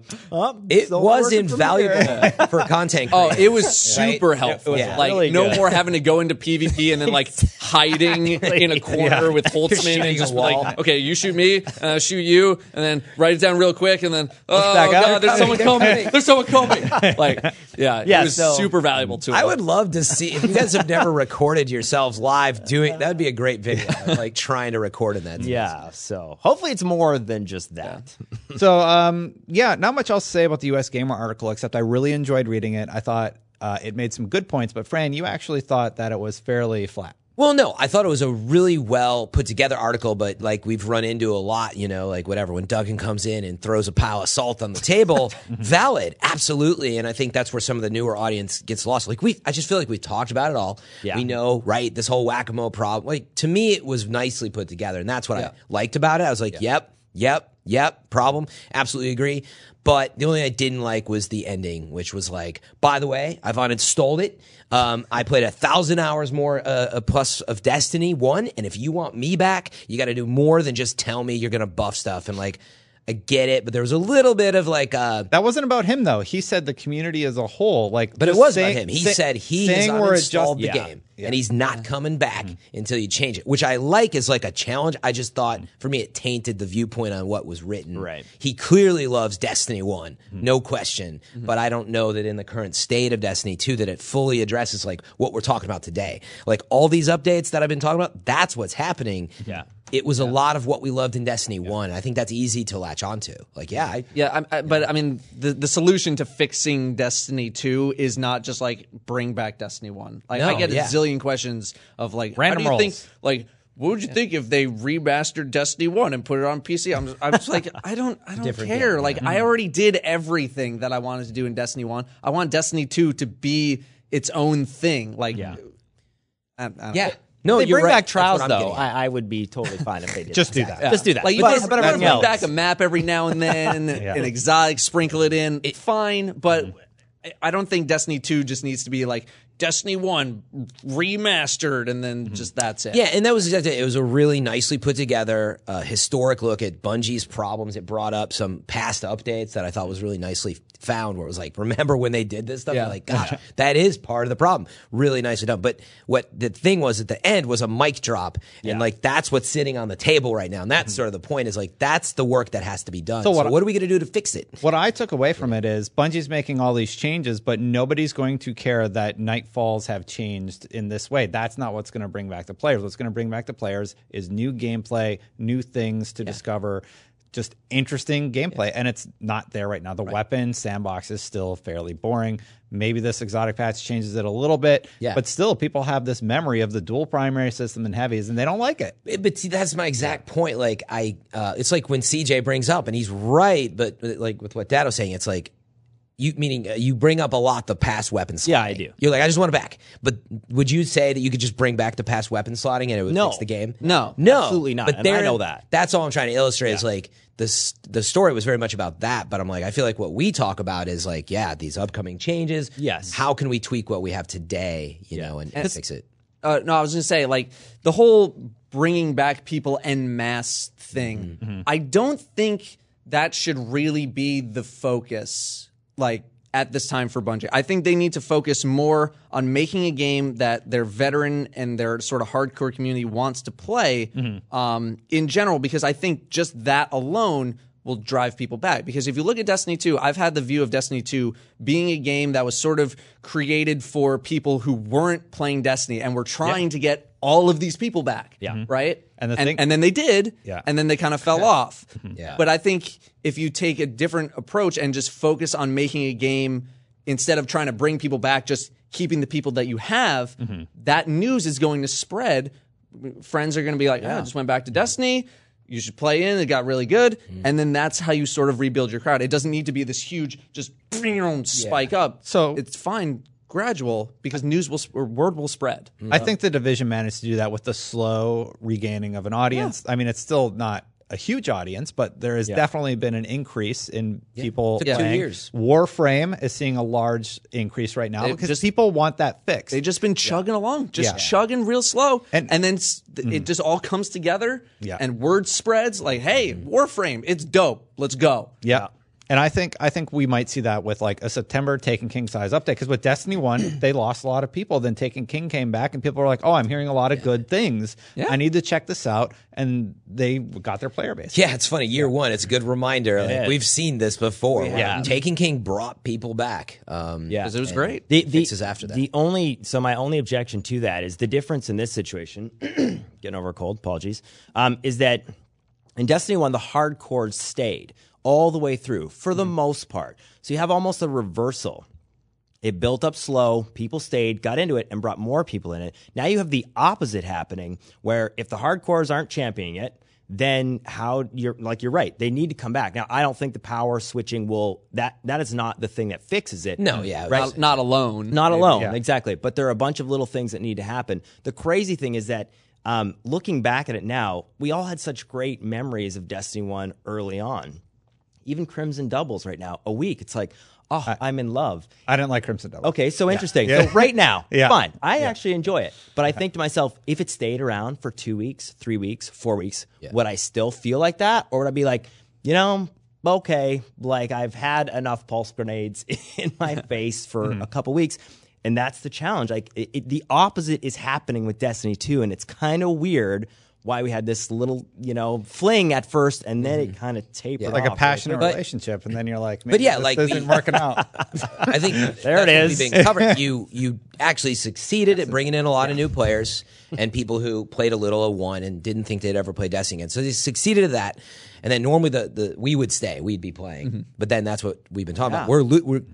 it was invaluable for content creators. Oh, it was super helpful. It was like, really no more having to go into PvP and then like hiding in a corner with Holtzman and just like, okay, you shoot me, shoot you, and then write it down real quick, and then, oh, God, there's someone coming. There's someone coming. Like, it was super valuable to us. I would love to see, if you guys have never recorded yourselves live doing, that would be a great video, like trying to record in that. So hopefully it's more than just that. So, not much else to say about the US Gamer article, except I really enjoyed reading it. I thought it made some good points, but Fran, you actually thought that it was fairly flat. Well, no, I thought it was a really well put together article, but like we've run into a lot, you know, like whatever, when Duggan comes in and throws a pile of salt on the table, valid, absolutely. And I think that's where some of the newer audience gets lost. Like I just feel like we've talked about it all. Yeah. We know, right, this whole whack-a-mole problem. Like, to me, it was nicely put together, and that's what I liked about it. I was like, yep, problem, absolutely agree. But the only thing I didn't like was the ending, which was like, by the way, I've uninstalled it. I played 1,000 hours more plus of Destiny 1, and if you want me back, you got to do more than just tell me you're going to buff stuff. And like, I get it, but there was a little bit of like... that wasn't about him, though. He said the community as a whole... like, but it was about him. He said he has uninstalled the game, and he's not coming back until you change it, which I like as like a challenge. I just thought, for me, it tainted the viewpoint on what was written. Right. He clearly loves Destiny 1, no question, but I don't know that in the current state of Destiny 2 that it fully addresses like what we're talking about today. Like all these updates that I've been talking about, that's what's happening. Yeah. It was a lot of what we loved in Destiny 1. I think that's easy to latch onto. Like, but I mean, the solution to fixing Destiny 2 is not just like bring back Destiny 1. Like, I get a zillion questions of like, random how do you think, like, what would you think if they remastered Destiny 1 and put it on PC? I'm just like, I don't care. Game, like, I already did everything that I wanted to do in Destiny 1. I want Destiny 2 to be its own thing. Like, I don't know. No, if they bring back Trials, though, I would be totally fine if they did just do that. Yeah. Just do that. Like, but I bring back a map every now and then, an exotic, sprinkle it in. Fine, but I don't think Destiny 2 just needs to be like Destiny 1 remastered and then just that's it. Yeah, and that was exactly it. It was a really nicely put together, historic look at Bungie's problems. It brought up some past updates that I thought was really nicely found where it was like, remember when they did this stuff? Yeah. Like, gosh, that is part of the problem. Really nicely done. But what the thing was at the end was a mic drop. And like, that's what's sitting on the table right now. And that's sort of the point is like, that's the work that has to be done. So what are we going to do to fix it? What I took away from it is Bungie's making all these changes, but nobody's going to care that Nightfalls have changed in this way. That's not what's going to bring back the players. What's going to bring back the players is new gameplay, new things to discover, just interesting gameplay. And it's not there right now. The weapon sandbox is still fairly boring. Maybe this exotic patch changes it a little bit, but still people have this memory of the dual primary system and heavies, and they don't like it. But see, that's my exact point. Like it's like when CJ brings up, and he's right, but like with what Datto's saying, it's like, you bring up a lot the past weapon slotting. Yeah, I do. You're like, I just want it back. But would you say that you could just bring back the past weapon slotting and it would fix the game? No, absolutely not. But I know that. That's all I'm trying to illustrate is like the story was very much about that. But I'm like, I feel like what we talk about is like, these upcoming changes. Yes. How can we tweak what we have today, you know, and fix it? No, I was going to say, like, the whole bringing back people en masse thing, I don't think that should really be the focus. Like at this time for Bungie, I think they need to focus more on making a game that their veteran and their sort of hardcore community wants to play in general, because I think just that alone will drive people back. Because if you look at Destiny 2, I've had the view of Destiny 2 being a game that was sort of created for people who weren't playing Destiny and were trying to get all of these people back, right? And, and then they did, and then they kind of fell off. But I think if you take a different approach and just focus on making a game instead of trying to bring people back, just keeping the people that you have, that news is going to spread. Friends are going to be like, oh, I just went back to Destiny. You should play in. It got really good. And then that's how you sort of rebuild your crowd. It doesn't need to be this huge, just spike up. So it's fine. Gradual, because news will or word will spread. I think the Division managed to do that with the slow regaining of an audience. I mean, it's still not a huge audience, but there has definitely been an increase in people playing. 2 years. Warframe is seeing a large increase right now because people want that fix. They've just been chugging along, just chugging real slow. And then it just all comes together and word spreads like, hey, Warframe, it's dope. Let's go. Yeah. And I think we might see that with like a September Taken King size update, because with Destiny 1, they lost a lot of people. Then Taken King came back and people were like, oh, I'm hearing a lot of good things. Yeah. I need to check this out. And they got their player base. Yeah, it's funny. Year one, it's a good reminder. Like, we've seen this before. Yeah. Taken King brought people back. Because it was great. The fixes after that. My only objection to that is the difference in this situation, getting over a cold, apologies, is that in Destiny 1, the hardcore stayed all the way through, for the most part. So you have almost a reversal. It built up slow, people stayed, got into it, and brought more people in it. Now you have the opposite happening, where if the hardcores aren't championing it, then you're right. They need to come back. Now, I don't think the power switching will, that is not the thing that fixes it. No, yeah. Right? Not alone. Not alone, exactly. But there are a bunch of little things that need to happen. The crazy thing is that looking back at it now, we all had such great memories of Destiny 1 early on. Even Crimson Doubles right now, a week. It's like, oh, I'm in love. I didn't like Crimson Doubles. Okay, so interesting. Yeah. So right now, fine. I actually enjoy it. But I think to myself, if it stayed around for 2 weeks, 3 weeks, 4 weeks, would I still feel like that? Or would I be like, you know, okay, like I've had enough pulse grenades in my face for a couple weeks. And that's the challenge. Like the opposite is happening with Destiny 2, and it's kind of weird why we had this little, fling at first, and then it kind of tapered off. Like a passionate relationship, and then you're like, maybe this isn't working out. I think there it is. Being covered. You actually succeeded at bringing in a lot of new players and people who played a little of one and didn't think they'd ever play Destiny again. So they succeeded at that. And then normally we would stay. We'd be playing. But then that's what we've been talking about. We're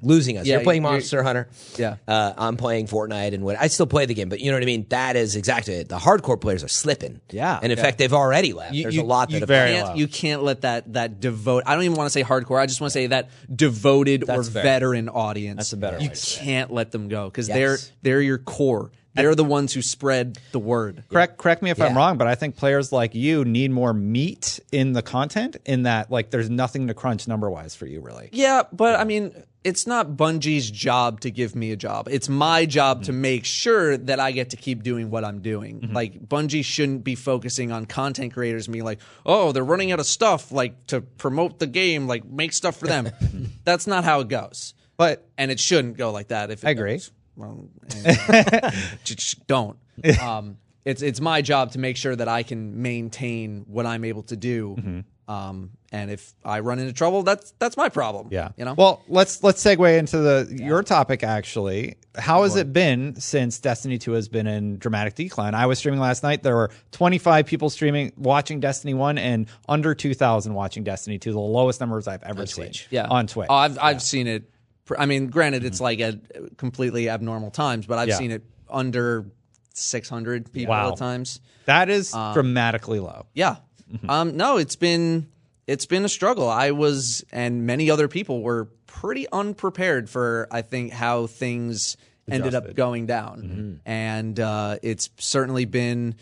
losing us. You're playing Monster Hunter. Yeah. I'm playing Fortnite. And I still play the game. But you know what I mean? That is exactly it. The hardcore players are slipping. Yeah. And in fact, they've already left. There's a lot that have left. You can't let that devote. I don't even want to say hardcore. I just want to say that devoted veteran audience. That's a better way to say it. You can't let them go because they're your core. They're the ones who spread the word. Correct me if I'm wrong, but I think players like you need more meat in the content, in that like there's nothing to crunch number-wise for you, really. Yeah, but I mean, it's not Bungie's job to give me a job. It's my job to make sure that I get to keep doing what I'm doing. Like, Bungie shouldn't be focusing on content creators and being like, oh, they're running out of stuff, like, to promote the game, like, make stuff for them. That's not how it goes. But and it shouldn't go like that. If it I agree. Goes wrong. Just don't. It's my job to make sure that I can maintain what I'm able to do. And if I run into trouble, that's my problem. Yeah. You know? Well, let's segue into the your topic, actually. How has it been since Destiny 2 has been in dramatic decline? I was streaming last night. There were 25 people streaming, watching Destiny 1 and under 2,000 watching Destiny 2, the lowest numbers I've ever seen on Twitch. Oh, I've seen it. I mean, granted, it's like at completely abnormal times, but I've seen it under 600 people at times. That is dramatically low. Yeah. No, it's been a struggle. I was, and many other people were pretty unprepared for, I think, how things ended up going down. And it's certainly been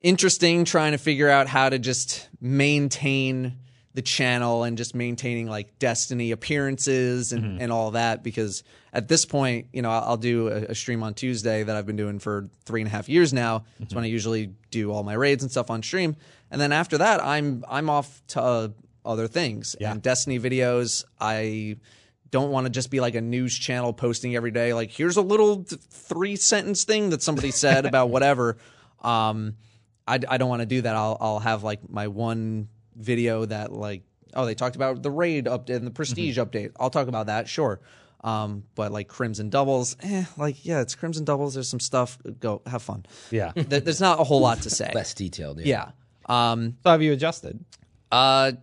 interesting trying to figure out how to just maintain the channel and just maintaining like Destiny appearances and all that, because at this point, you know, I'll do a stream on Tuesday that I've been doing for 3.5 years now. It's when I usually do all my raids and stuff on stream, and then after that I'm off to other things and Destiny videos. I don't want to just be like a news channel posting every day like, here's a little 3-sentence thing that somebody said about whatever. I don't want to do that. I'll have like my one video that, like, oh, they talked about the raid update and the prestige update. I'll talk about that, sure. But like Crimson Doubles, it's Crimson Doubles. There's some stuff. Go have fun. Yeah, there's not a whole lot to say. Less detailed. Yeah. So have you adjusted? Not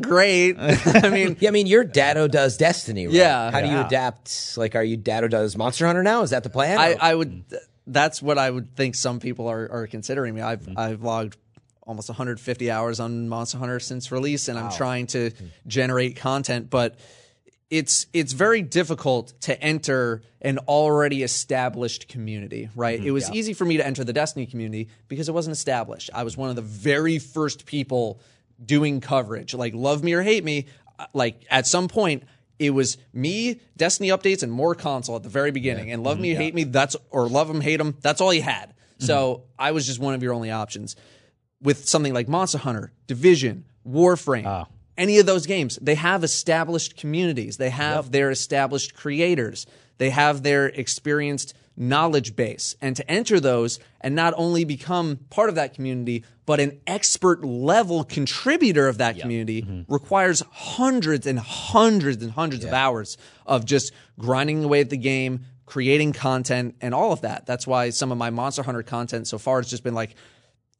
great. I mean, you're Datto Does Destiny, right? Yeah. How do you adapt? Like, are you Datto Does Monster Hunter now? Is that the plan? I would. That's what I would think some people are considering me. I've logged almost 150 hours on Monster Hunter since release, and I'm trying to generate content, but it's very difficult to enter an already established community, right? It was easy for me to enter the Destiny community because it wasn't established. I was one of the very first people doing coverage. Like, love me or hate me, like, at some point it was me, Destiny updates, and more console at the very beginning. Yeah. And love me, hate me, that's, or love them, hate them, that's all you had. So I was just one of your only options. With something like Monster Hunter, Division, Warframe, any of those games, they have established communities. They have their established creators. They have their experienced knowledge base. And to enter those and not only become part of that community, but an expert level contributor of that community requires hundreds and hundreds and hundreds of hours of just grinding away at the game, creating content, and all of that. That's why some of my Monster Hunter content so far has just been like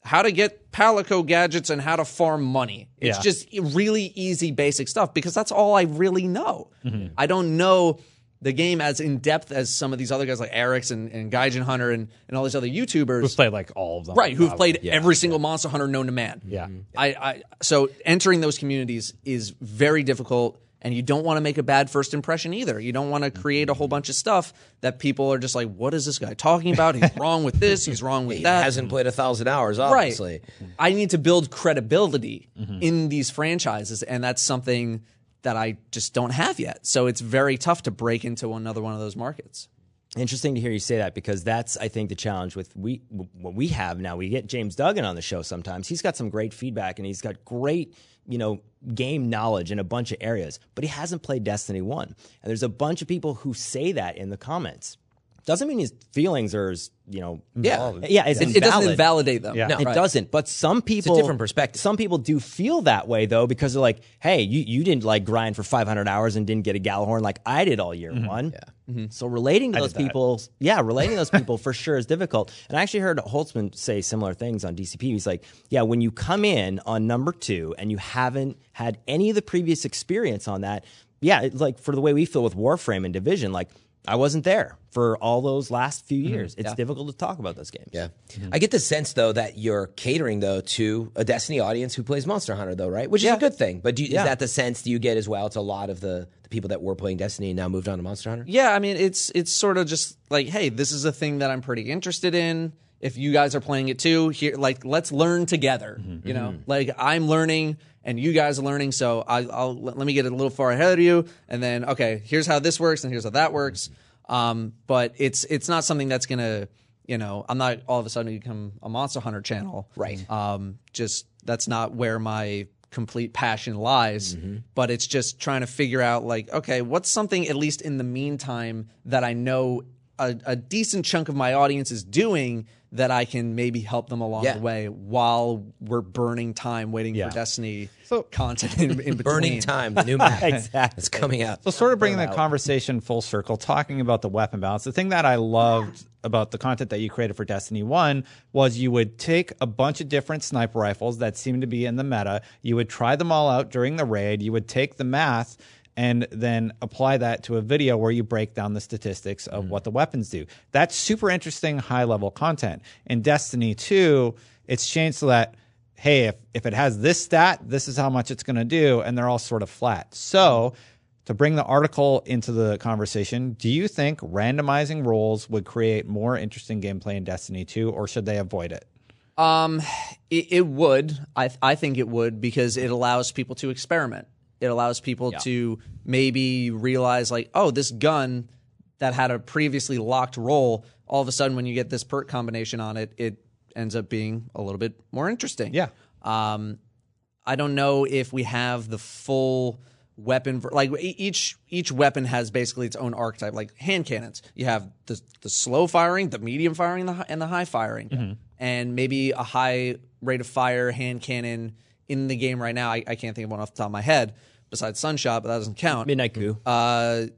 how to get Palico gadgets and how to farm money. It's just really easy, basic stuff, because that's all I really know. I don't know the game as in depth as some of these other guys like Eric's and Gaijin Hunter and all these other YouTubers who've played like all of them, right? Who've played every single Monster Hunter known to man. So entering those communities is very difficult, and you don't want to make a bad first impression either. You don't want to create a whole bunch of stuff that people are just like, "What is this guy talking about? He's wrong with this. He's wrong with that." He hasn't played 1,000 hours, obviously. Right. I need to build credibility in these franchises, and that's something that I just don't have yet. So it's very tough to break into another one of those markets. Interesting to hear you say that, because that's, I think, the challenge with what we have now. We get James Duggan on the show sometimes. He's got some great feedback, and he's got great, you know, game knowledge in a bunch of areas, but he hasn't played Destiny 1. And there's a bunch of people who say that in the comments. Doesn't mean his feelings are, you know, it doesn't invalidate them. Yeah. No, it doesn't. But some people, it's a different perspective. Some people do feel that way though, because they're like, "Hey, you didn't like grind for 500 hours and didn't get a Gjallarhorn like I did all year one." Yeah. So relating to those people, relating to those people for sure is difficult. And I actually heard Holtzman say similar things on DCP. He's like, "Yeah, when you come in on number 2 and you haven't had any of the previous experience on that, it's like for the way we feel with Warframe and Division, like." I wasn't there for all those last few years. It's difficult to talk about those games. Yeah, I get the sense though that you're catering though to a Destiny audience who plays Monster Hunter though, right? Which is a good thing. But is that the sense that you get as well? It's a lot of the people that were playing Destiny and now moved on to Monster Hunter. Yeah, I mean it's sort of just like, hey, this is a thing that I'm pretty interested in. If you guys are playing it too, here, like, let's learn together. You know, like I'm learning. and you guys learning. So let me get a little far ahead of you, and then okay, here's how this works and here's how that works. But it's not something that's gonna, I'm not all of a sudden become a Monster Hunter channel, right? Just that's not where my complete passion lies, but it's just trying to figure out like, okay, what's something at least in the meantime that I know a decent chunk of my audience is doing that I can maybe help them along the way while we're burning time waiting for Destiny content in between. Burning time, the new map that's coming out. So sort of bringing the conversation full circle, talking about the weapon balance. The thing that I loved about the content that you created for Destiny 1 was you would take a bunch of different sniper rifles that seemed to be in the meta. You would try them all out during the raid. You would take the math and then apply that to a video where you break down the statistics of what the weapons do. That's super interesting, high-level content. In Destiny 2, it's changed so that, hey, if it has this stat, this is how much it's going to do, and they're all sort of flat. So to bring the article into the conversation, do you think randomizing roles would create more interesting gameplay in Destiny 2, or should they avoid it? It would. I think it would, because it allows people to experiment. It allows people to maybe realize, like, oh, this gun that had a previously locked roll, all of a sudden when you get this perk combination on it, it ends up being a little bit more interesting. Yeah. I don't know if we have the full weapon, like each weapon has basically its own archetype. Like hand cannons, you have the slow firing, the medium firing, and the high firing, and maybe a high rate of fire hand cannon in the game right now. I can't think of one off the top of my head besides Sunshot, but that doesn't count. Midnight Coup.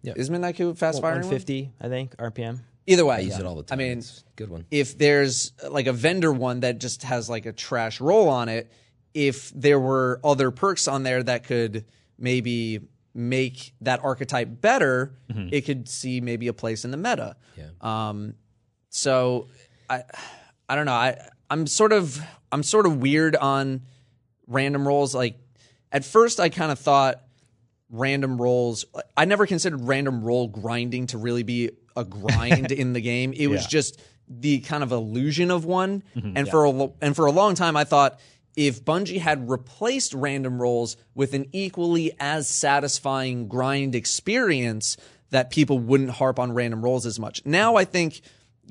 Is Midnight Coup fast firing? 150, I think, RPM. Either way, I use it all the time. I mean, it's a good one. If there's like a vendor one that just has like a trash roll on it, if there were other perks on there that could maybe make that archetype better, it could see maybe a place in the meta. Yeah. So I don't know. I'm sort of weird on random rolls. Like at first I kind of thought random rolls, I never considered random roll grinding to really be a grind in the game. It was just the kind of illusion of one. And for a long time I thought, if Bungie had replaced random rolls with an equally as satisfying grind experience, that people wouldn't harp on random rolls as much. Now I think,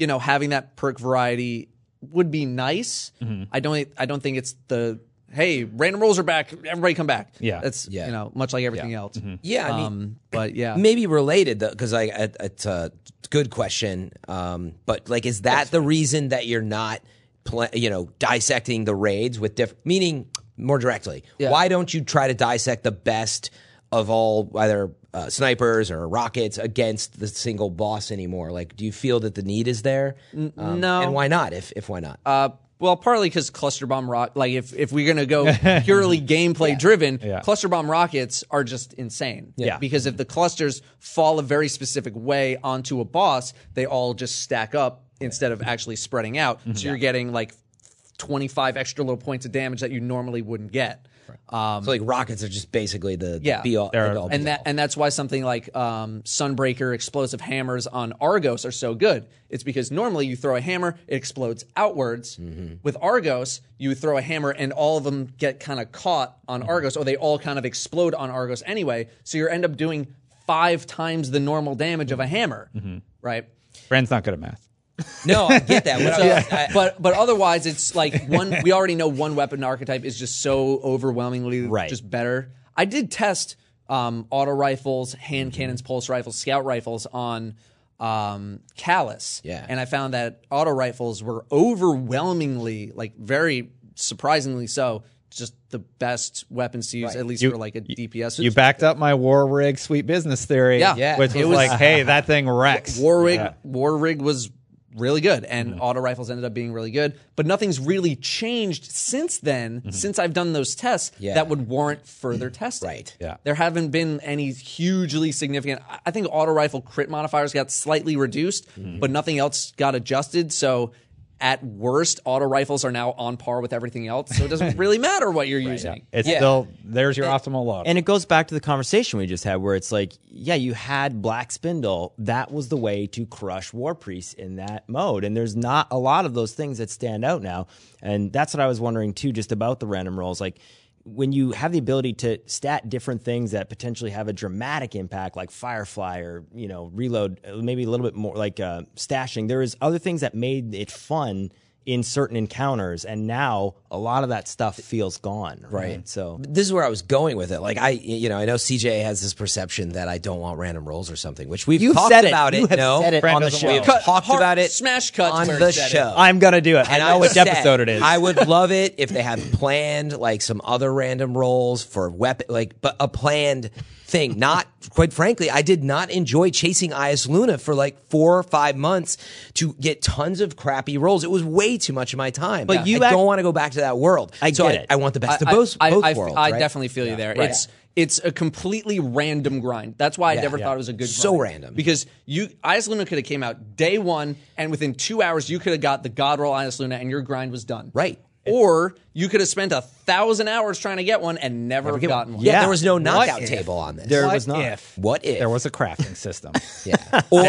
having that perk variety would be nice. I don't think it's the, hey, random rolls are back, everybody come back. Yeah. That's, much like everything else. Yeah, I mean, but yeah. Maybe related, though, because it's a good question. But, like, is that the reason that you're not dissecting the raids with different, meaning more directly, why don't you try to dissect the best of all either snipers or rockets against the single boss anymore? Like, do you feel that the need is there? No. And why not? If why not? Well, partly because cluster bomb rock, like if we're gonna go purely gameplay driven, cluster bomb rockets are just insane. Yeah. Because if the clusters fall a very specific way onto a boss, they all just stack up instead of actually spreading out. So you're getting like 25 extra low points of damage that you normally wouldn't get. Right. So like rockets are just basically the be-all. And that's why something like Sunbreaker explosive hammers on Argos are so good. It's because normally you throw a hammer, it explodes outwards. With Argos, you throw a hammer and all of them get kind of caught on Argos, or they all kind of explode on Argos anyway. So you end up doing 5 times the normal damage of a hammer, right? Brand's not good at math. No, I get that. But otherwise, it's like one. We already know one weapon archetype is just so overwhelmingly just better. I did test auto rifles, hand cannons, pulse rifles, scout rifles on Callus, and I found that auto rifles were overwhelmingly, like very surprisingly so, just the best weapons to use, at least for like a DPS. You backed up my War Rig Sweet Business theory, which was like, hey, that thing wrecks. War Rig was really good, and auto rifles ended up being really good, but nothing's really changed since then, since I've done those tests, that would warrant further testing. Right. Yeah. There haven't been any hugely significant. I think auto rifle crit modifiers got slightly reduced, but nothing else got adjusted, so at worst, auto rifles are now on par with everything else, so it doesn't really matter what you're using. Yeah. It's still, there's your optimal load. And it goes back to the conversation we just had, where it's like, you had Black Spindle. That was the way to crush War Priests in that mode, and there's not a lot of those things that stand out now, and that's what I was wondering, too, just about the random rolls. Like, when you have the ability to stat different things that potentially have a dramatic impact, like Firefly or, you know, Reload, maybe a little bit more like stashing, there is other things that made it fun in certain encounters, and now a lot of that stuff feels gone, right? So this is where I was going with it. Like, I know CJ has this perception that I don't want random rolls or something, which we've talked about it. No, on the show, we've talked about it. Smash cut on the show. I'm gonna do it. I know which episode it is. I would love it if they had planned like some other random rolls for weapon, like, but a planned thing. Not quite frankly, I did not enjoy chasing Ias Luna for like 4 or 5 months to get tons of crappy rolls. It was way too much of my time. But I don't want to go back to that world. I get it. I want the best of both worlds. I definitely feel you there. Right. It's a completely random grind. That's why I never thought it was a good grind. So random. Because Ias Luna could have came out day one, and within 2 hours you could have got the God roll Ias Luna, and your grind was done. Right. Or you could have spent 1,000 hours trying to get one and never gotten one. Yeah, there was no knockout table on this. There was not. What if there was a crafting system? Yeah. Or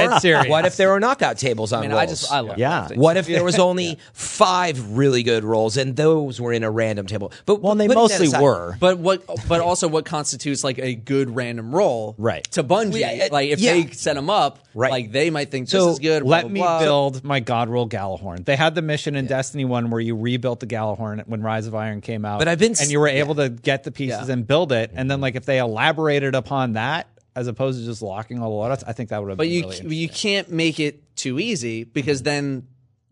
what if there were knockout tables on rolls? I love crafting. What if there was only 5 really good rolls and those were in a random table? But they mostly were. But also what constitutes like a good random roll? Right. To Bungie, if they set them up, right, like they might think this is good. Let me build my God roll Gjallarhorn. They had the mission in Destiny 1 where you rebuilt the Gjallarhorn when Rise of Iron came out, and you were able to get the pieces and build it, and then like if they elaborated upon that as opposed to just locking all the loadouts, I think that would have been really interesting. You can't make it too easy, because then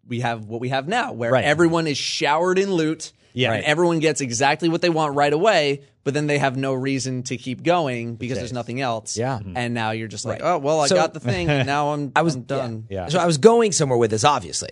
we have what we have now, where everyone is showered in loot, and everyone gets exactly what they want right away, but then they have no reason to keep going because there's nothing else. Yeah. And now you're just like, oh, well, I got the thing, and now I'm done. Yeah. Yeah. So I was going somewhere with this, obviously.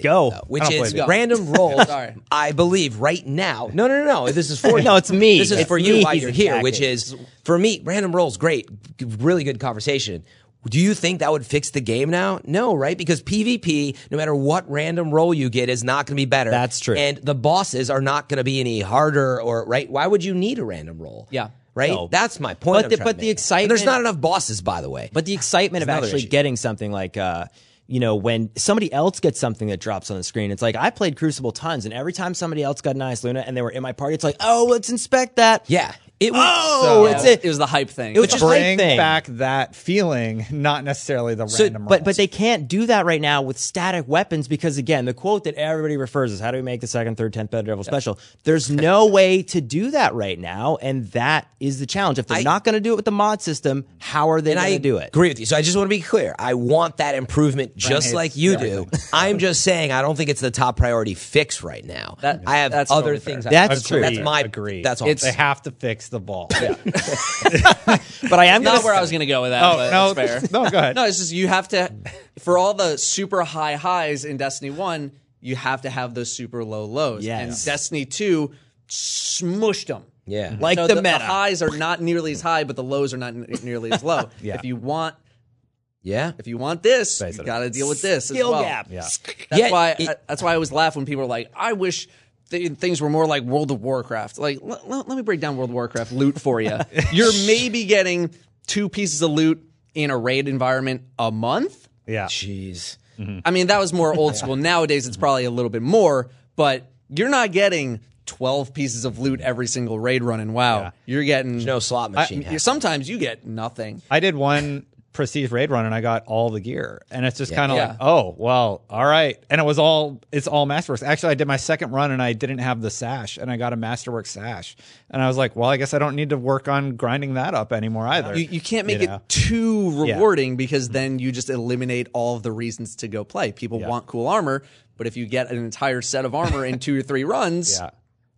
Which is random rolls, I believe, right now. No. This is for you. No, it's me. This is for you while you're here, which is, for me, random rolls, great. Really good conversation. Do you think that would fix the game now? No, right? Because PvP, no matter what random roll you get, is not going to be better. That's true. And the bosses are not going to be any harder, right? Why would you need a random roll? Yeah. Right? No. That's my point. But the excitement... And there's not enough bosses, by the way. But the excitement of actually getting something like... when somebody else gets something that drops on the screen, it's like, I played Crucible tons, and every time somebody else got an Ias Luna and they were in my party, it's like, oh, let's inspect that. Yeah. It was the hype thing. It was just bring back that feeling, not necessarily the random rolls. But they can't do that right now with static weapons, because again, the quote that everybody refers is, how do we make the 2nd, 3rd, 10th Better Devil special? There's no way to do that right now, and that is the challenge. If they're not going to do it with the mod system, how are they going to do it? I agree with you. So I just want to be clear. I want that improvement just like you do. I'm just saying I don't think it's the top priority fix right now. I have other things. That's true. That's my agree. That's all. They have to fix the ball. Yeah. But I am not where I was going to go with that. Oh, but it's fair. No, go ahead. No, it's just you have to, for all the super high highs in Destiny 1, you have to have those super low lows. Yes. And Destiny 2 smushed them. Yeah. Like so the meta. The highs are not nearly as high, but the lows are not nearly as low. Yeah. If you want this, you got to deal with this as well. Skill gap. Yeah. That's why I always laugh when people are like, I wish things were more like World of Warcraft. Like, let me break down World of Warcraft loot for you. You're maybe getting 2 pieces of loot in a raid environment a month? Yeah. Jeez. Mm-hmm. I mean, that was more old school. Nowadays, it's probably a little bit more, but you're not getting 12 pieces of loot every single raid run, and wow, you're getting... There's no slot machine. Sometimes you get nothing. I did one... Prestige raid run and I got all the gear, and it's just kind of like, oh well, all right, and it's all Masterworks. Actually, I did my 2nd run and I didn't have the sash, and I got a Masterworks sash, and I was like, well, I guess I don't need to work on grinding that up anymore either. You can't make it too rewarding, because then you just eliminate all of the reasons to go play. People want cool armor, but if you get an entire set of armor in 2 or 3 runs,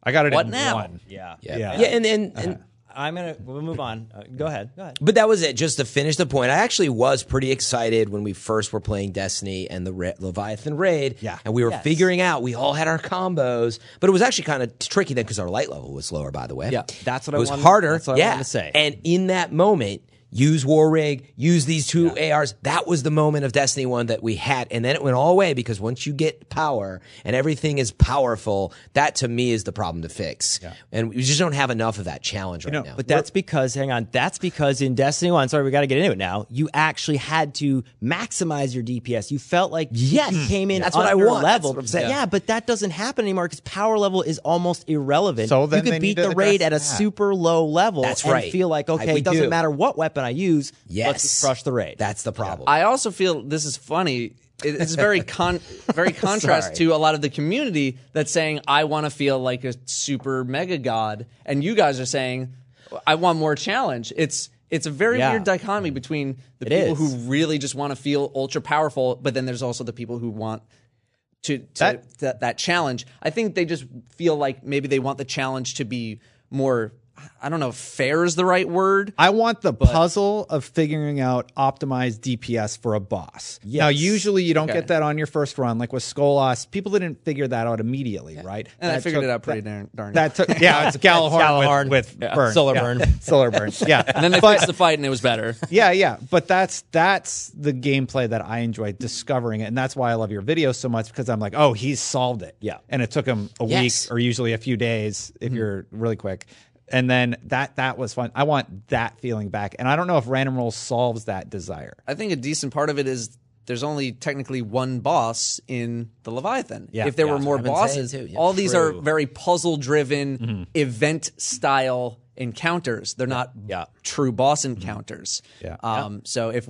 I got it. What in now? One. And we'll move on. Go ahead. But that was it. Just to finish the point, I actually was pretty excited when we first were playing Destiny and the Leviathan raid. Yeah. And we were figuring out, we all had our combos, but it was actually kind of tricky then because our light level was lower, by the way. Yeah. That's what I wanted to say. It was harder. And in that moment, use War Rig, use these two ARs. That was the moment of Destiny 1 that we had. And then it went all away because once you get power and everything is powerful, that to me is the problem to fix. Yeah. And we just don't have enough of that challenge right now. But that's because, that's because in Destiny 1, sorry, we got to get into it now, you actually had to maximize your DPS. You felt like you came in on your level. That's what I'm but that doesn't happen anymore because power level is almost irrelevant. So then you could beat the raid at a super low level and feel like, okay, it doesn't matter what weapon I use, let's just crush the raid. That's the problem. I also feel this is funny. It's very very contrast to a lot of the community that's saying, I want to feel like a super mega god. And you guys are saying, I want more challenge. It's a very weird dichotomy between the people who really just want to feel ultra powerful, but then there's also the people who want that challenge. I think they just feel like maybe they want the challenge to be more... I don't know if fair is the right word. I want the puzzle of figuring out optimized DPS for a boss. Yes. Now, usually you don't get that on your first run. Like with Skolas, people didn't figure that out immediately, right? And I figured it out pretty darn. That took, it's Gjallarhorn with burn. Solar burn. Solar burn, And then they fixed the fight and it was better. But that's the gameplay that I enjoy, discovering it. And that's why I love your videos so much, because I'm like, oh, he's solved it. Yeah. And it took him a week or usually a few days if you're really quick. And then that was fun. I want that feeling back. And I don't know if random rolls solves that desire. I think a decent part of it is there's only technically one boss in the Leviathan. Yeah. If there were more bosses, all these are very puzzle-driven, event-style encounters. They're not true boss encounters. Mm-hmm. Yeah. So if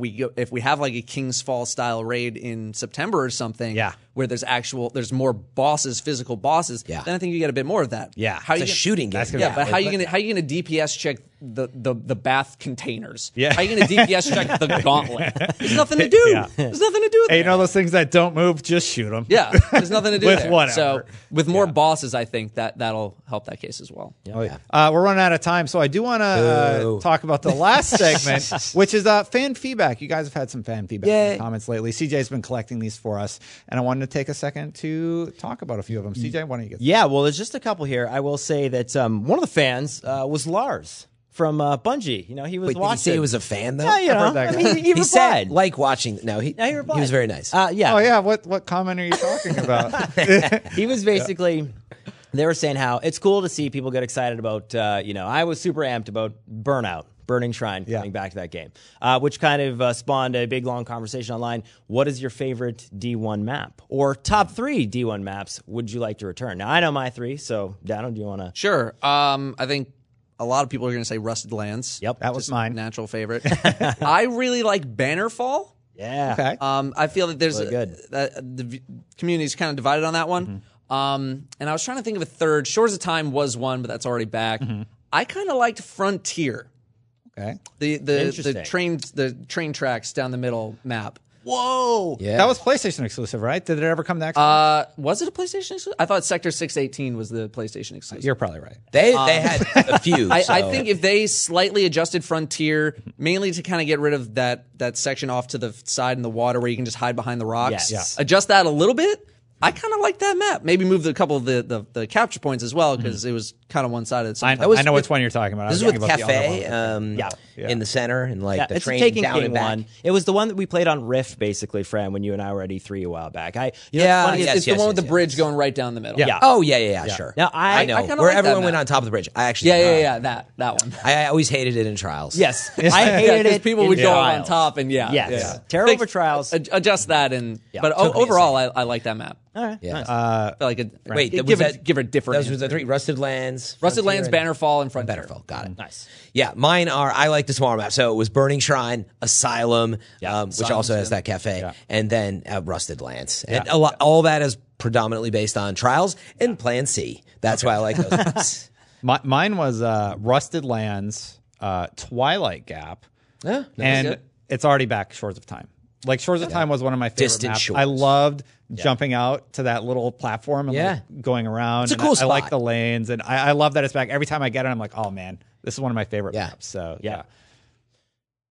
we have like a King's Fall-style raid in September or something, where there's more bosses, physical bosses, then I think you get a bit more of that. Yeah, how it's a shooting game. Yeah, but how are you gonna DPS check the bath containers? Yeah, how are you gonna DPS check the gauntlet? There's nothing to do. Yeah. There's nothing to do. Hey, you know those things that don't move? Just shoot them. Yeah, there's nothing to do with whatever. So with more bosses, I think that'll help that case as well. Yeah. Oh yeah. We're running out of time, so I do want to talk about the last segment, which is fan feedback. You guys have had some fan feedback in the comments lately. CJ's been collecting these for us, and I wanted to take a second to talk about a few of them. CJ, why don't you get started? Yeah, well, there's just a couple here. I will say that one of the fans was Lars from Bungie. You know, he was watching. Did he say he was a fan, though? Yeah, you know, I mean, he said, like watching. No, he replied. He was very nice. Yeah. Oh, yeah, what comment are you talking about? He was basically... Yeah. They were saying how it's cool to see people get excited about, I was super amped about Burnout. Burning Shrine, coming back to that game, which kind of spawned a big, long conversation online. What is your favorite D1 map? Or top three D1 maps would you like to return? Now, I know my three, so, Datto, do you want to... Sure. I think a lot of people are going to say Rusted Lands. Yep, that was mine. Natural favorite. I really like Bannerfall. Yeah. Okay. I feel that there's... Really good. The community's kind of divided on that one. Mm-hmm. And I was trying to think of a third. Shores of Time was one, but that's already back. Mm-hmm. I kind of liked Frontier. Okay. The train tracks down the middle map. Whoa! Yeah. That was PlayStation exclusive, right? Did it ever come to Xbox? Was it a PlayStation exclusive? I thought Sector 618 was the PlayStation exclusive. You're probably right. They had a few. I think if they slightly adjusted Frontier, mainly to kind of get rid of that section off to the side in the water where you can just hide behind the rocks, adjust that a little bit. I kind of like that map. Maybe move a couple of the capture points as well, because it was kind of one-sided. I know which one you're talking about. This is with Cafe in the center and like the train down and back. It was the one that we played on Rift, basically, Fran, when you and I were at E3 a while back. It's the one with the bridge going right down the middle. Yeah. Yeah. Oh, yeah, sure. Now, I know. Where like everyone went on top of the bridge. I actually that one. I always hated it in Trials. Yes. I hated it. People would go on top and Yes. Terrible for Trials. Adjust that. But overall, I like that map. All right. Yeah. Nice. Give a different. Those were the three: Rusted Lands, Bannerfall, and Frontier. Bannerfall, got it. Nice. Yeah, mine are. I like the smaller map, so it was Burning Shrine, Asylum, which also has that cafe, and then Rusted Lands, and all that is predominantly based on Trials and Plan C. That's why I like those maps. Mine was Rusted Lands, Twilight Gap, and it's already back. Shores of Time. Like Shores of Time was one of my favorite maps. Shores. I loved jumping out to that little platform and like going around. It's a cool spot. I like the lanes, and I love that it's back. Every time I get it, I'm like, oh man, this is one of my favorite maps. So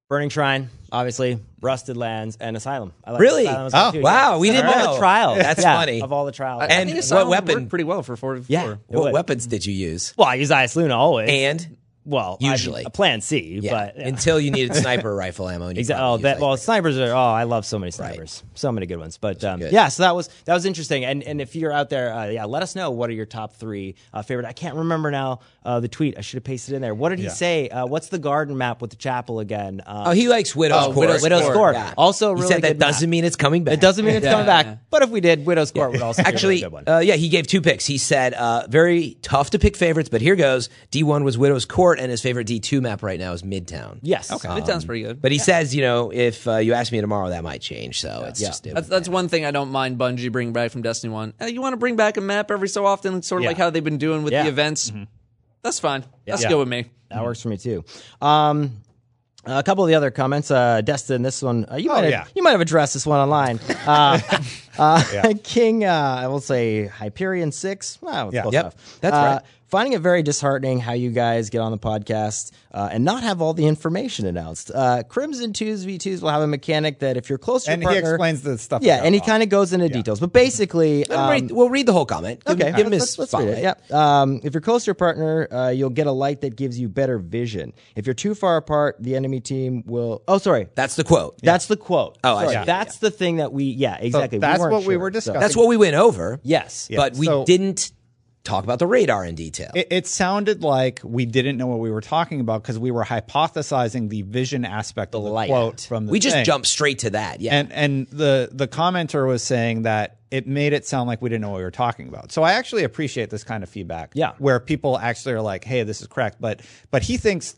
Burning Shrine, obviously, Rusted Lands, and Asylum. I like Asylum wow, we didn't know. Trials. That's funny. Of all the Trials, and I think Asylum worked pretty well for 4v4. What weapons did you use? Well, I use Ias Luna always. And Well, usually a plan C, yeah. But yeah. Until you needed sniper rifle ammo. Exactly. Oh, that, well, snipers are. Oh, I love so many snipers, right. So many good ones. But yeah, so that was interesting. And if you're out there, yeah, let us know what are your top three favorite. I can't remember now the tweet. I should have pasted it in there. What did he say? What's the garden map with the chapel again? Oh, he likes Widow's Court. Yeah. Also, really he said that doesn't mean it's coming back. It doesn't mean it's coming back. Yeah. But if we did, Widow's Court would also actually. Be a really good one. Yeah, he gave two picks. He said very tough to pick favorites, but here goes. D1 was Widow's Court. And his favorite D2 map right now is Midtown. Yes. Okay. Midtown's pretty good. But he says, you know, if you ask me tomorrow, that might change. So it's just different. That's one thing I don't mind Bungie bringing back from Destiny 1. You want to bring back a map every so often, sort of like how they've been doing with the events. Mm-hmm. That's fine. Yeah. That's good with me. That works for me, too. A couple of the other comments. Destin, this one, you might have addressed this one online. King, I will say Hyperion 6. Wow, close enough. That's right. Finding it very disheartening how you guys get on the podcast and not have all the information announced. Crimson 2's V2s will have a mechanic that if you're close to your partner... And he explains the stuff. Yeah, and he kind of goes into details. But basically... we'll read the whole comment. Okay. Give him his spotlight. Yeah. If you're close to your partner, you'll get a light that gives you better vision. If you're too far apart, the enemy team will... Oh, sorry. That's the quote. Yeah. That's the quote. Oh, I see. That's the thing that we... Yeah, exactly. So that's what we were discussing. So. That's what we went over. Yes. Yeah. But we didn't... talk about the radar in detail. It sounded like we didn't know what we were talking about because we were hypothesizing the vision aspect of the light. Quote from the we just jumped straight to that. Yeah, and the commenter was saying that it made it sound like we didn't know what we were talking about. So I actually appreciate this kind of feedback. Yeah, where people actually are like, "Hey, this is correct," but he thinks,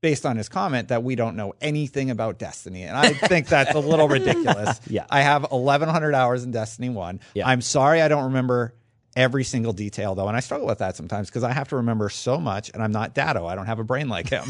based on his comment, that we don't know anything about Destiny. And I think that's a little ridiculous. Yeah, I have 1,100 hours in Destiny 1. Yeah. I'm sorry I don't remember every single detail, though, and I struggle with that sometimes because I have to remember so much, and I'm not Datto. I don't have a brain like him.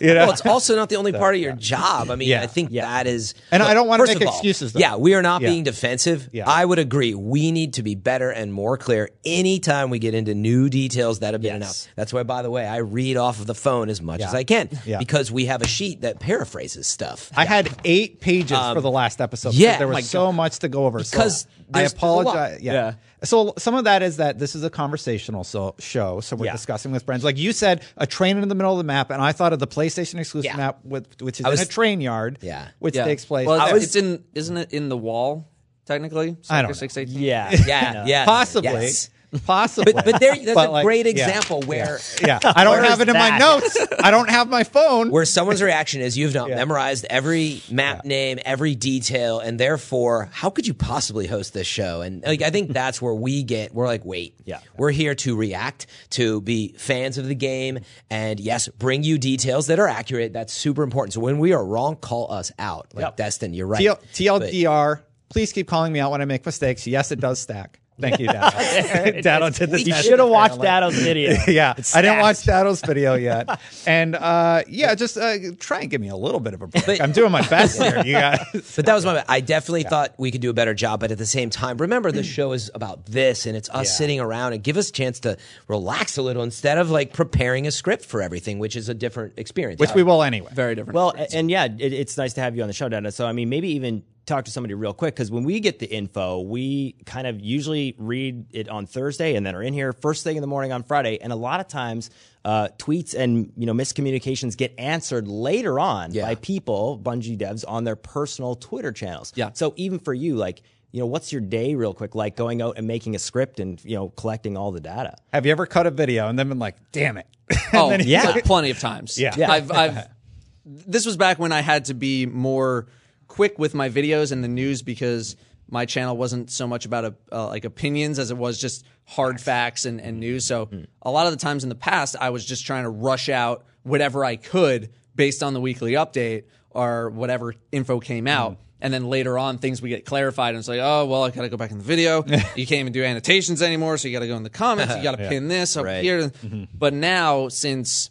You know? Well, it's also not the only part of your job. I mean, I think that is... And look, I don't want to make excuses, though. Yeah, we are not being defensive. Yeah. I would agree. We need to be better and more clear anytime we get into new details that have been announced. That's why, by the way, I read off of the phone as much as I can because we have a sheet that paraphrases stuff. I had 8 pages for the last episode. Yeah. There was so much to go over. Because I apologize. Yeah. So some of that is that this is a conversational show, so we're discussing with friends. Like you said, a train in the middle of the map, and I thought of the PlayStation exclusive map, which is in a train yard, which takes place. Well, isn't it in the wall, technically? I don't know. 618? Yeah. Possibly. Yes. Possibly. But that's a great example where... Yeah. I don't have it in my notes. I don't have my phone. Where someone's reaction is you've not memorized every map name, every detail, and therefore, how could you possibly host this show? And like, I think that's where we're like, wait. Yeah. We're here to react, to be fans of the game, and yes, bring you details that are accurate. That's super important. So when we are wrong, call us out. Like, Destin, you're right. TLDR, please keep calling me out when I make mistakes. Yes, it does stack. Thank you, Datto. Datto did this. You should have watched Datto's video. I didn't watch Datto's video yet. And just try and give me a little bit of a break. I'm doing my best here, you guys. But that was my bad. I definitely thought we could do a better job. But at the same time, remember the show is about this, and it's us sitting around, and give us a chance to relax a little instead of like preparing a script for everything, which is a different experience. Which we will anyway. Very different. Well, and it's nice to have you on the show, Datto. So I mean, maybe even talk to somebody real quick, because when we get the info, we kind of usually read it on Thursday and then are in here first thing in the morning on Friday. And a lot of times tweets and miscommunications get answered later on by people, Bungie devs, on their personal Twitter channels. Yeah. So even for you, like, what's your day real quick like going out and making a script and, collecting all the data? Have you ever cut a video and then been like, damn it? Oh, like plenty of times. This was back when I had to be more quick with my videos and the news because my channel wasn't so much about opinions as it was just hard facts and news. So a lot of the times in the past, I was just trying to rush out whatever I could based on the weekly update or whatever info came out. And then later on, things would get clarified. And it's like, oh, well, I got to go back in the video. You can't even do annotations anymore, so you got to go in the comments. You got to pin this up here. Mm-hmm. But now, since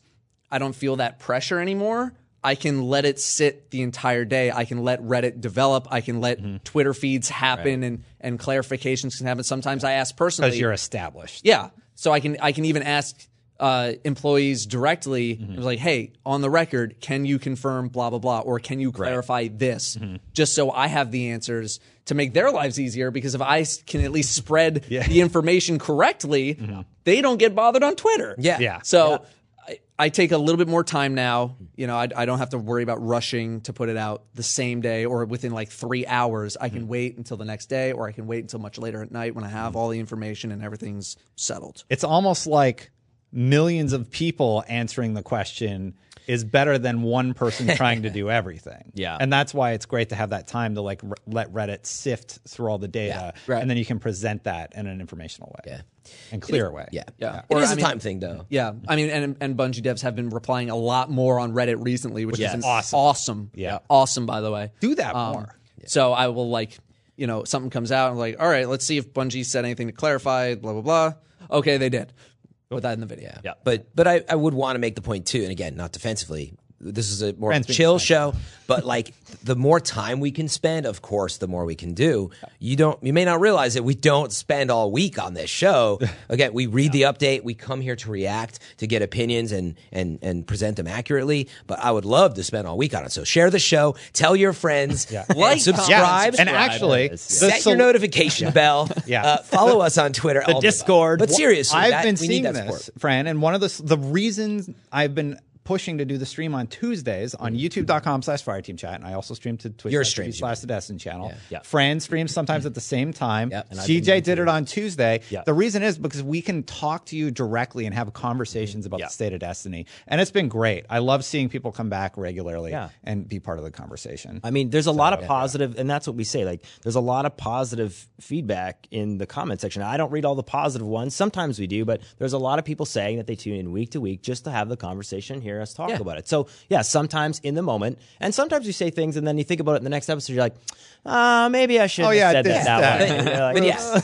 I don't feel that pressure anymore, I can let it sit the entire day. I can let Reddit develop. I can let Twitter feeds happen and clarifications can happen. Sometimes I ask personally. Because you're established. Yeah. So I can even ask employees directly, it was like, hey, on the record, can you confirm blah, blah, blah, or can you clarify this? Just so I have the answers to make their lives easier, because if I can at least spread the information correctly, they don't get bothered on Twitter. Yeah. So I take a little bit more time now. You know, I don't have to worry about rushing to put it out the same day or within like 3 hours. I can wait until the next day, or I can wait until much later at night when I have all the information and everything's settled. It's almost like millions of people answering the question is better than one person trying to do everything. Yeah. And that's why it's great to have that time to like let Reddit sift through all the data. Yeah, right. And then you can present that in an informational way. Yeah. And clear way. Yeah. Yeah. It is a time thing though. Yeah. I mean, and Bungie devs have been replying a lot more on Reddit recently, which is awesome. Yeah. Awesome, by the way. Do that more. Yeah. So I will like, you know, something comes out and I'm like, all right, let's see if Bungie said anything to clarify, blah, blah, blah. Okay, they did. With that in the video. Yeah. But I would want to make the point too, and again, not defensively, this is a more chill show, but like the more time we can spend, of course, the more we can do. You may not realize that we don't spend all week on this show. Again, we read the update, we come here to react, to get opinions and present them accurately, but I would love to spend all week on it. So share the show, tell your friends, like, subscribe, and actually set your notification bell. Follow us on Twitter, the Discord. But seriously, I've been seeing this, Fran, and one of the reasons I've been pushing to do the stream on Tuesdays on youtube.com/fireteamchat, and I also stream to twitch.tv/the Destiny channel. Yeah. Yeah. Fran streams sometimes at the same time. Yep. CJ did it on Tuesday. Yep. The reason is because we can talk to you directly and have conversations about the state of Destiny, and it's been great. I love seeing people come back regularly and be part of the conversation. I mean, there's a lot of positive, and that's what we say, like there's a lot of positive feedback in the comment section. I don't read all the positive ones. Sometimes we do, but there's a lot of people saying that they tune in week to week just to have the conversation here us talk about it. So sometimes in the moment, and sometimes you say things and then you think about it in the next episode, you're like, maybe I should have said that. That way. But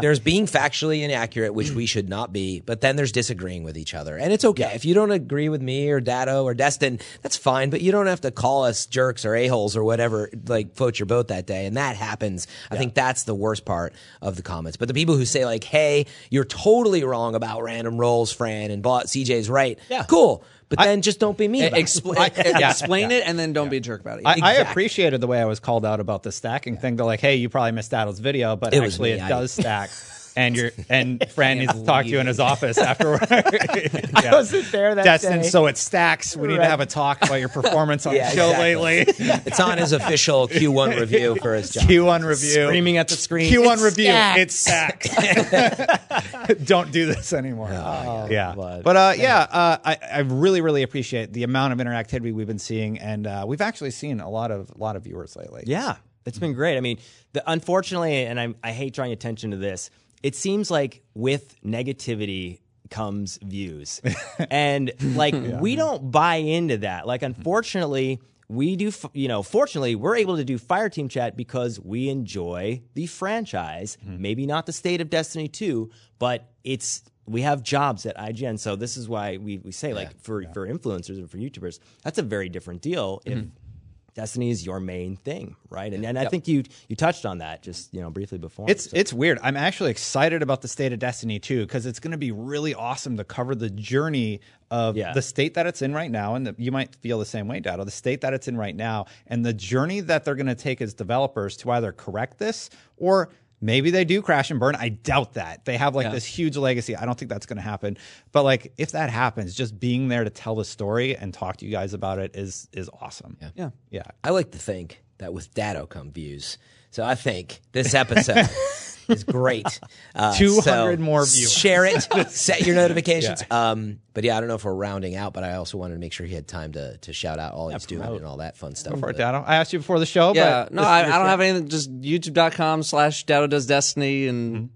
there's being factually inaccurate, which we should not be, but then there's disagreeing with each other, and it's okay. If you don't agree with me or Datto or Destin, that's fine, but you don't have to call us jerks or a-holes or whatever, like float your boat that day, and that happens. I think that's the worst part of the comments. But the people who say like, hey, you're totally wrong about random rolls, Fran, and CJ's right. Yeah. Cool. But then just don't be mean about Explain it, and then don't be a jerk about it. I appreciated the way I was called out about the stacking thing. They're like, hey, you probably missed Dattle's video, but actually it does stack. And Fran needs to talk to you in his office afterward. I wasn't there that day. So it stacks. We need to have a talk about your performance on the show lately. It's on his official Q1 review for his job. Q1 review. Screaming at the screen. Q1 review. It stacks. Don't do this anymore. I really, really appreciate the amount of interactivity we've been seeing. And we've actually seen a lot of viewers lately. Yeah. It's been great. I mean, unfortunately, and I hate drawing attention to this, it seems like with negativity comes views. And, like, we don't buy into that. Like, unfortunately, we do, fortunately, we're able to do Fireteam Chat because we enjoy the franchise. Maybe not the state of Destiny 2, but we have jobs at IGN. So this is why we say, for influencers and for YouTubers, that's a very different deal if Destiny is your main thing, right? And I think you touched on that just briefly before. It's weird. I'm actually excited about the state of Destiny 2 because it's going to be really awesome to cover the journey of the state that it's in right now, and you might feel the same way, Datto, the state that it's in right now, and the journey that they're going to take as developers to either correct this or maybe they do crash and burn. I doubt that. They have this huge legacy. I don't think that's going to happen. But like if that happens, just being there to tell the story and talk to you guys about it is awesome. Yeah. I like to think that with Datto come views. So I think this episode is great. 200 more views. Share it. Set your notifications. I don't know if we're rounding out, but I also wanted to make sure he had time to shout out all he's doing and all that fun stuff. I asked you before the show. Yeah, but I don't have anything. Just youtube.com/DattoDoesDestiny, and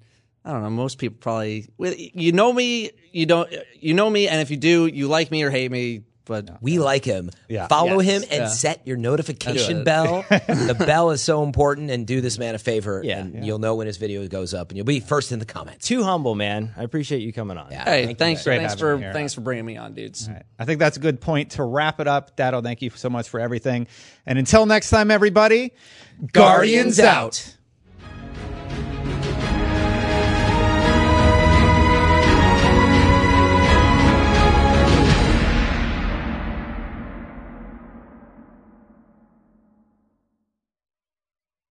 I don't know. Most people probably you know me, and if you do, you like me or hate me. But we like him. Yeah. Follow him and set your notification bell. The bell is so important, and do this man a favor, and you'll know when his video goes up, and you'll be first in the comments. Too humble, man. I appreciate you coming on. Yeah. Hey, thanks for bringing me on, dudes. Right. I think that's a good point to wrap it up. Datto, thank you so much for everything. And until next time, everybody, Guardians out.